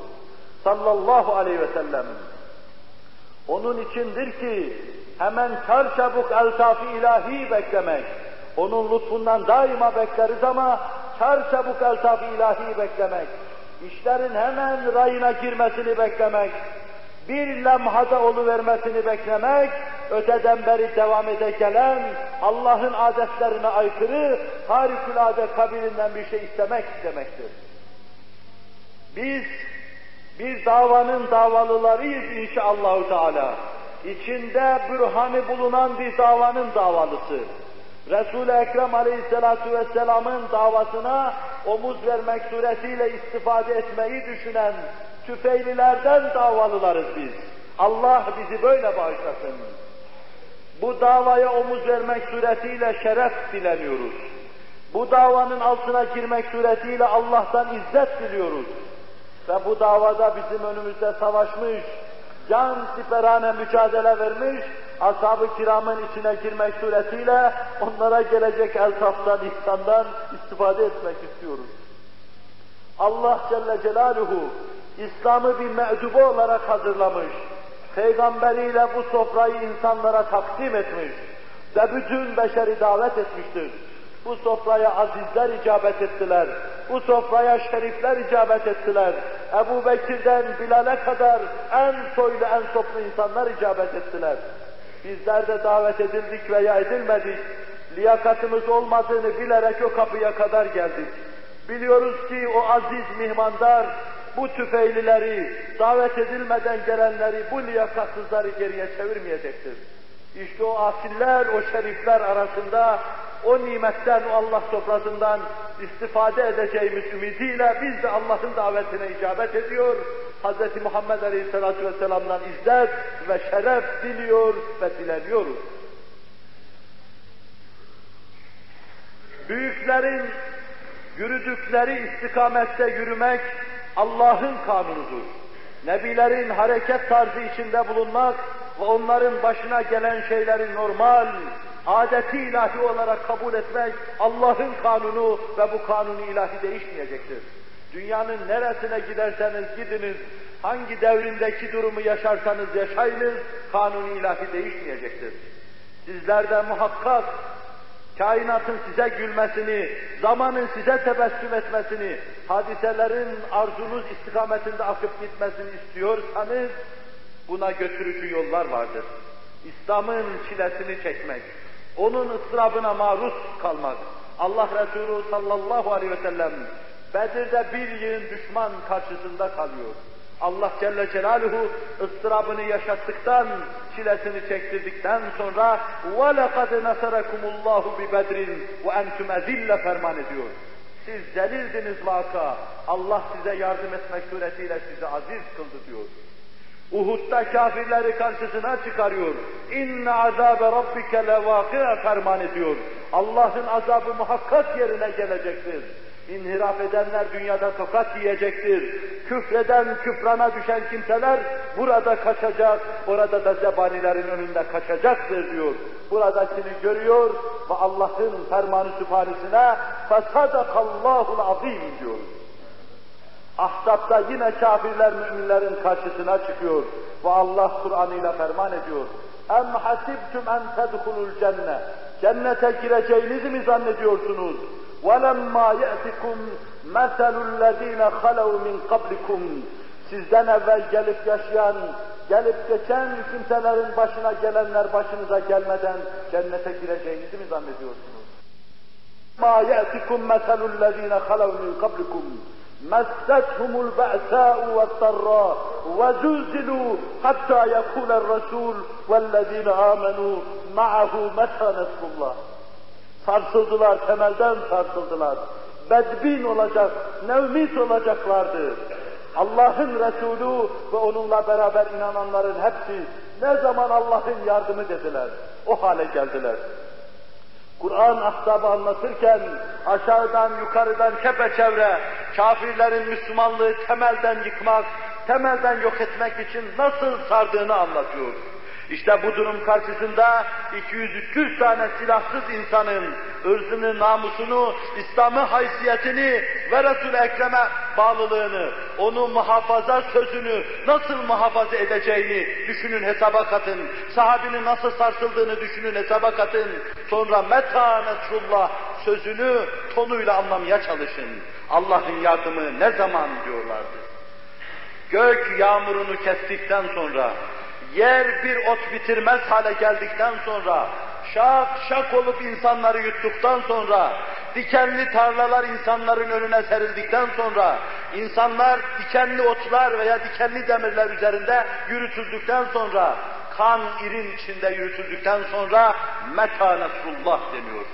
sallallahu aleyhi ve sellem. Onun içindir ki hemen çarçabuk eltaf-ı ilahi beklemek, onun lütfundan daima bekleriz ama çarçabuk eltaf-ı ilahi beklemek, işlerin hemen rayına girmesini beklemek, bir lemhada oluvermesini beklemek, öteden beri devam ede gelen, Allah'ın adetlerine aykırı, harikulade kabilinden bir şey istemek demektir. Biz bir davanın davalılarıyız inşallahü teala. İçinde bürhanı bulunan bir davanın davalısı. Resul-i Ekrem Aleyhisselatu Vesselam'ın davasına omuz vermek suretiyle istifade etmeyi düşünen Tüfeylilerden davalılarız biz. Allah bizi böyle bağışlasın. Bu davaya omuz vermek suretiyle şeref dileniyoruz. Bu davanın altına girmek suretiyle Allah'tan izzet diliyoruz. Ve bu davada bizim önümüzde savaşmış, can siperane mücadele vermiş, ashab-ı kiramın içine girmek suretiyle onlara gelecek eltaftan, ihsandan istifade etmek istiyoruz. Allah Celle Celaluhu İslam'ı bir me'dube olarak hazırlamış, Peygamberiyle bu sofrayı insanlara takdim etmiş ve bütün beşeri davet etmiştir. Bu sofraya azizler icabet ettiler, bu sofraya şerifler icabet ettiler. Ebu Bekir'den Bilal'e kadar en soylu, en toplu insanlar icabet ettiler. Bizler de davet edildik veya edilmedik, liyakatımız olmadığını bilerek o kapıya kadar geldik. Biliyoruz ki o aziz mihmandar, bu Tüfeylileri, davet edilmeden gelenleri, bu liyakatsızları geriye çevirmeyecektir. İşte o asiller, o şerifler arasında, o nimetten, o Allah sofrasından istifade edeceğimiz ümidiyle biz de Allah'ın davetine icabet ediyor, Hz. Muhammed Aleyhisselatü Vesselam'dan izzet ve şeref diliyor ve dileniyoruz. Büyüklerin yürüdükleri istikamette yürümek Allah'ın kanunudur. Nebilerin hareket tarzı içinde bulunmak ve onların başına gelen şeyleri normal, adeti ilahi olarak kabul etmek Allah'ın kanunu ve bu kanunu ilahi değişmeyecektir. Dünyanın neresine giderseniz gidiniz, hangi devrindeki durumu yaşarsanız yaşayınız, kanunu ilahi değişmeyecektir. Sizler de muhakkak kainatın size gülmesini, zamanın size tebessüm etmesini, hadiselerin arzunuz istikametinde akıp gitmesini istiyorsanız buna götürücü yollar vardır. İslam'ın çilesini çekmek, onun ıstırabına maruz kalmak. Allah Resulü sallallahu aleyhi ve sellem Bedir'de bir yığın düşman karşısında kalıyor. Allah Celle Celaluhu ıstırabını yaşattıktan, çilesini çektirdikten sonra وَلَقَدْ نَسَرَكُمُ اللّٰهُ بِبَدْرٍ وَاَنْتُمْ اَذِلَّ ferman ediyor. Siz zelildiniz vaka, Allah size yardım etmek suretiyle sizi aziz kıldı diyor. Uhud'da kafirleri karşısına çıkarıyor. İnne azâbe rabbike levâki'e ferman ediyor. Allah'ın azabı muhakkak yerine gelecektir. İnhiraf edenler dünyada tokat yiyecektir. Küfreden, küfrana düşen kimseler burada kaçacak, orada da zebanilerin önünde kaçacaktır diyor. Buradakini görüyor ve Allah'ın fermanı süphanesine فَسَدَقَ اللّٰهُ الْعَظِيمُ diyor. Ahzap'ta yine kafirler müminlerin karşısına çıkıyor ve Allah Kur'an'ıyla ferman ediyor. اَمْ حَسِبْتُمْ اَنْ تَدْخُلُوا الْجَنَّةِ Cennete gireceğinizi mi zannediyorsunuz? وَلَمَّا يَأْتِكُمْ مَثَلُ الَّذ۪ينَ خَلَوْا مِنْ قَبْلِكُمْ Sizden evvel gelip yaşayan, gelip geçen kimselerin başına gelenler başınıza gelmeden cennete gireceğinizi mi zannediyorsunuz? مَا يَأْتِكُمْ مَثَلُ الَّذ۪ينَ خَلَوْا مِنْ قَبْلِكُمْ مَسَّتْهُمُ الْبَأْسَاءُ وَالضَّرَّاءُ وَزُلْزِلُوا حَتَّى يَقُولَ الرَّسُولُ وَالَّذ۪ينَ آمَنُوا مَعَهُ مَتَى نَصْرُ اللّٰهِ Sarsıldılar, temelden sarsıldılar. Bedbin olacak, nevmit olacaklardı. Allah'ın Resulü ve onunla beraber inananların hepsi ne zaman Allah'ın yardımı dediler, o hale geldiler. Kur'an ahzabı anlatırken aşağıdan yukarıdan çepeçevre kafirlerin Müslümanlığı temelden yıkmak, temelden yok etmek için nasıl sardığını anlatıyor. İşte bu durum karşısında iki yüz üç yüz tane silahsız insanın ırzını, namusunu, İslam'ı, haysiyetini ve Resul-i Ekrem'e bağlılığını, onu muhafaza sözünü nasıl muhafaza edeceğini düşünün, hesaba katın. Sahabinin nasıl sarsıldığını düşünün, hesaba katın. Sonra meta Resulullah sözünü tonuyla anlamaya çalışın. Allah'ın yardımı ne zaman diyorlardı. Gök yağmurunu kestikten sonra, yer bir ot bitirmez hale geldikten sonra, şak şak olup insanları yuttuktan sonra, dikenli tarlalar insanların önüne serildikten sonra, insanlar dikenli otlar veya dikenli demirler üzerinde yürütüldükten sonra, kan irin içinde yürütüldükten sonra meta nasrullah deniyor.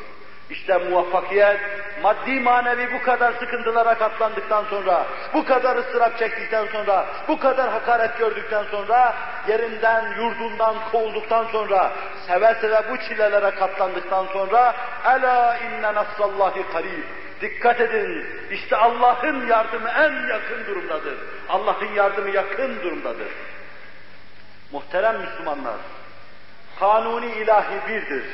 İşte muvaffakiyet, maddi manevi bu kadar sıkıntılara katlandıktan sonra, bu kadar ıstırap çektikten sonra, bu kadar hakaret gördükten sonra, yerinden, yurdundan kovulduktan sonra, seve seve bu çilelere katlandıktan sonra, ''Ela inne nasrallahi karib'' Dikkat edin, işte Allah'ın yardımı en yakın durumdadır. Allah'ın yardımı yakın durumdadır. Muhterem Müslümanlar, kanuni ilahi birdir.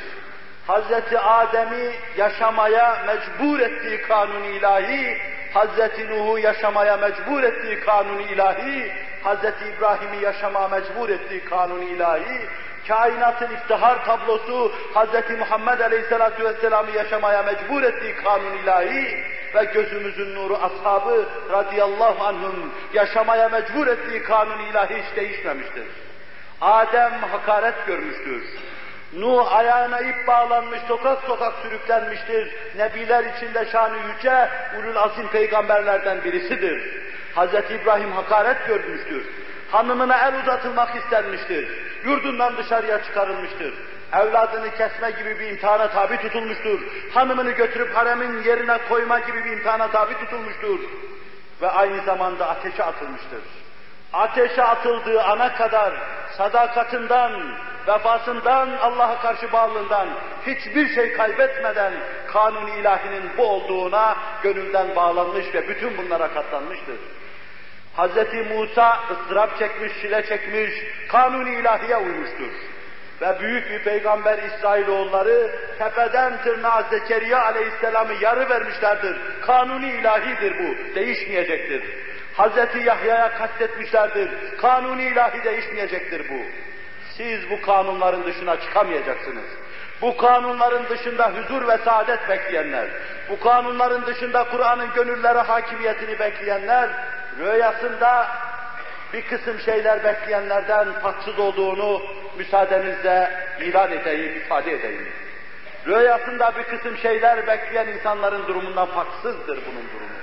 Hazreti Adem'i yaşamaya mecbur ettiği kanuni ilahi, Hazreti Nuh'u yaşamaya mecbur ettiği kanuni ilahi, Hazreti İbrahim'i yaşamaya mecbur ettiği kanuni ilahi, kainatın iftihar tablosu Hazreti Muhammed Aleyhisselatü Vesselam'ı yaşamaya mecbur ettiği kanun ilahi ve gözümüzün nuru ashabı radıyallahu anhum yaşamaya mecbur ettiği kanun ilahi hiç değişmemiştir. Adem hakaret görmüştür. Nuh ayağına ip bağlanmış, sokak sokak sürüklenmiştir. Nebiler içinde şanı yüce, ulul azim peygamberlerden birisidir. Hazreti İbrahim hakaret görmüştür. Hanımına el uzatılmak istenmiştir. Yurdundan dışarıya çıkarılmıştır. Evladını kesme gibi bir imtihana tabi tutulmuştur. Hanımını götürüp haremin yerine koyma gibi bir imtihana tabi tutulmuştur. Ve aynı zamanda ateşe atılmıştır. Ateşe atıldığı ana kadar sadakatinden, vefasından, Allah'a karşı bağlılığından hiçbir şey kaybetmeden kanun-i ilahinin bu olduğuna gönülden bağlanmış ve bütün bunlara katlanmıştır. Hazreti Musa ıstırap çekmiş, çile çekmiş, kanun-i ilahiye uymuştur. Ve büyük bir peygamber İsrailoğulları tepeden tırnağa Zekeriya aleyhisselamı yarı vermişlerdir. Kanun-i ilahidir bu, değişmeyecektir. Hazreti Yahya'ya kastetmişlerdir. Kanun-i ilahi değişmeyecektir bu. Siz bu kanunların dışına çıkamayacaksınız. Bu kanunların dışında huzur ve saadet bekleyenler, bu kanunların dışında Kur'an'ın gönüllere hakimiyetini bekleyenler, rüyasında bir kısım şeyler bekleyenlerden tatsız olduğunu müsaadenizle ilan edeyim, ifade edeyim. Rüyasında bir kısım şeyler bekleyen insanların durumundan farksızdır bunun durumu.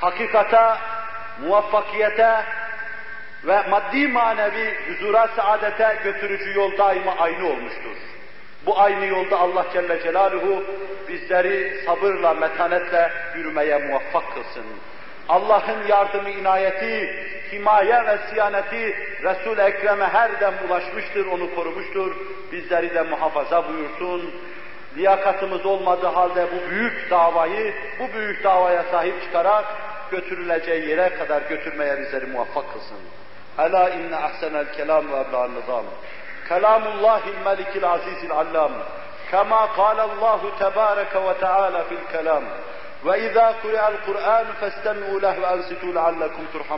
Hakikata, muvaffakiyete ve maddi manevi huzura, saadete götürücü yol daima aynı olmuştur. Bu aynı yolda Allah Celle Celaluhu bizleri sabırla, metanetle yürümeye muvaffak kılsın. Allah'ın yardımı, inayeti, himaye ve siyaneti Resul-i Ekrem'e her dem ulaşmıştır, onu korumuştur. Bizleri de muhafaza buyursun. Liyakatımız olmadığı halde bu büyük davayı, bu büyük davaya sahip çıkarak götürüleceği yere kadar götürmeye bizleri muvaffak kılsın. Ela inne ahsenel kelam ve ebla'n nizam. Kelamullahil melikil azizil allam. Kema kâlallahu tebâreke ve teâlâ fil kelam. وإذا قرئ القرآن فاستمعوا له وأنصتوا لعلكم ترحمون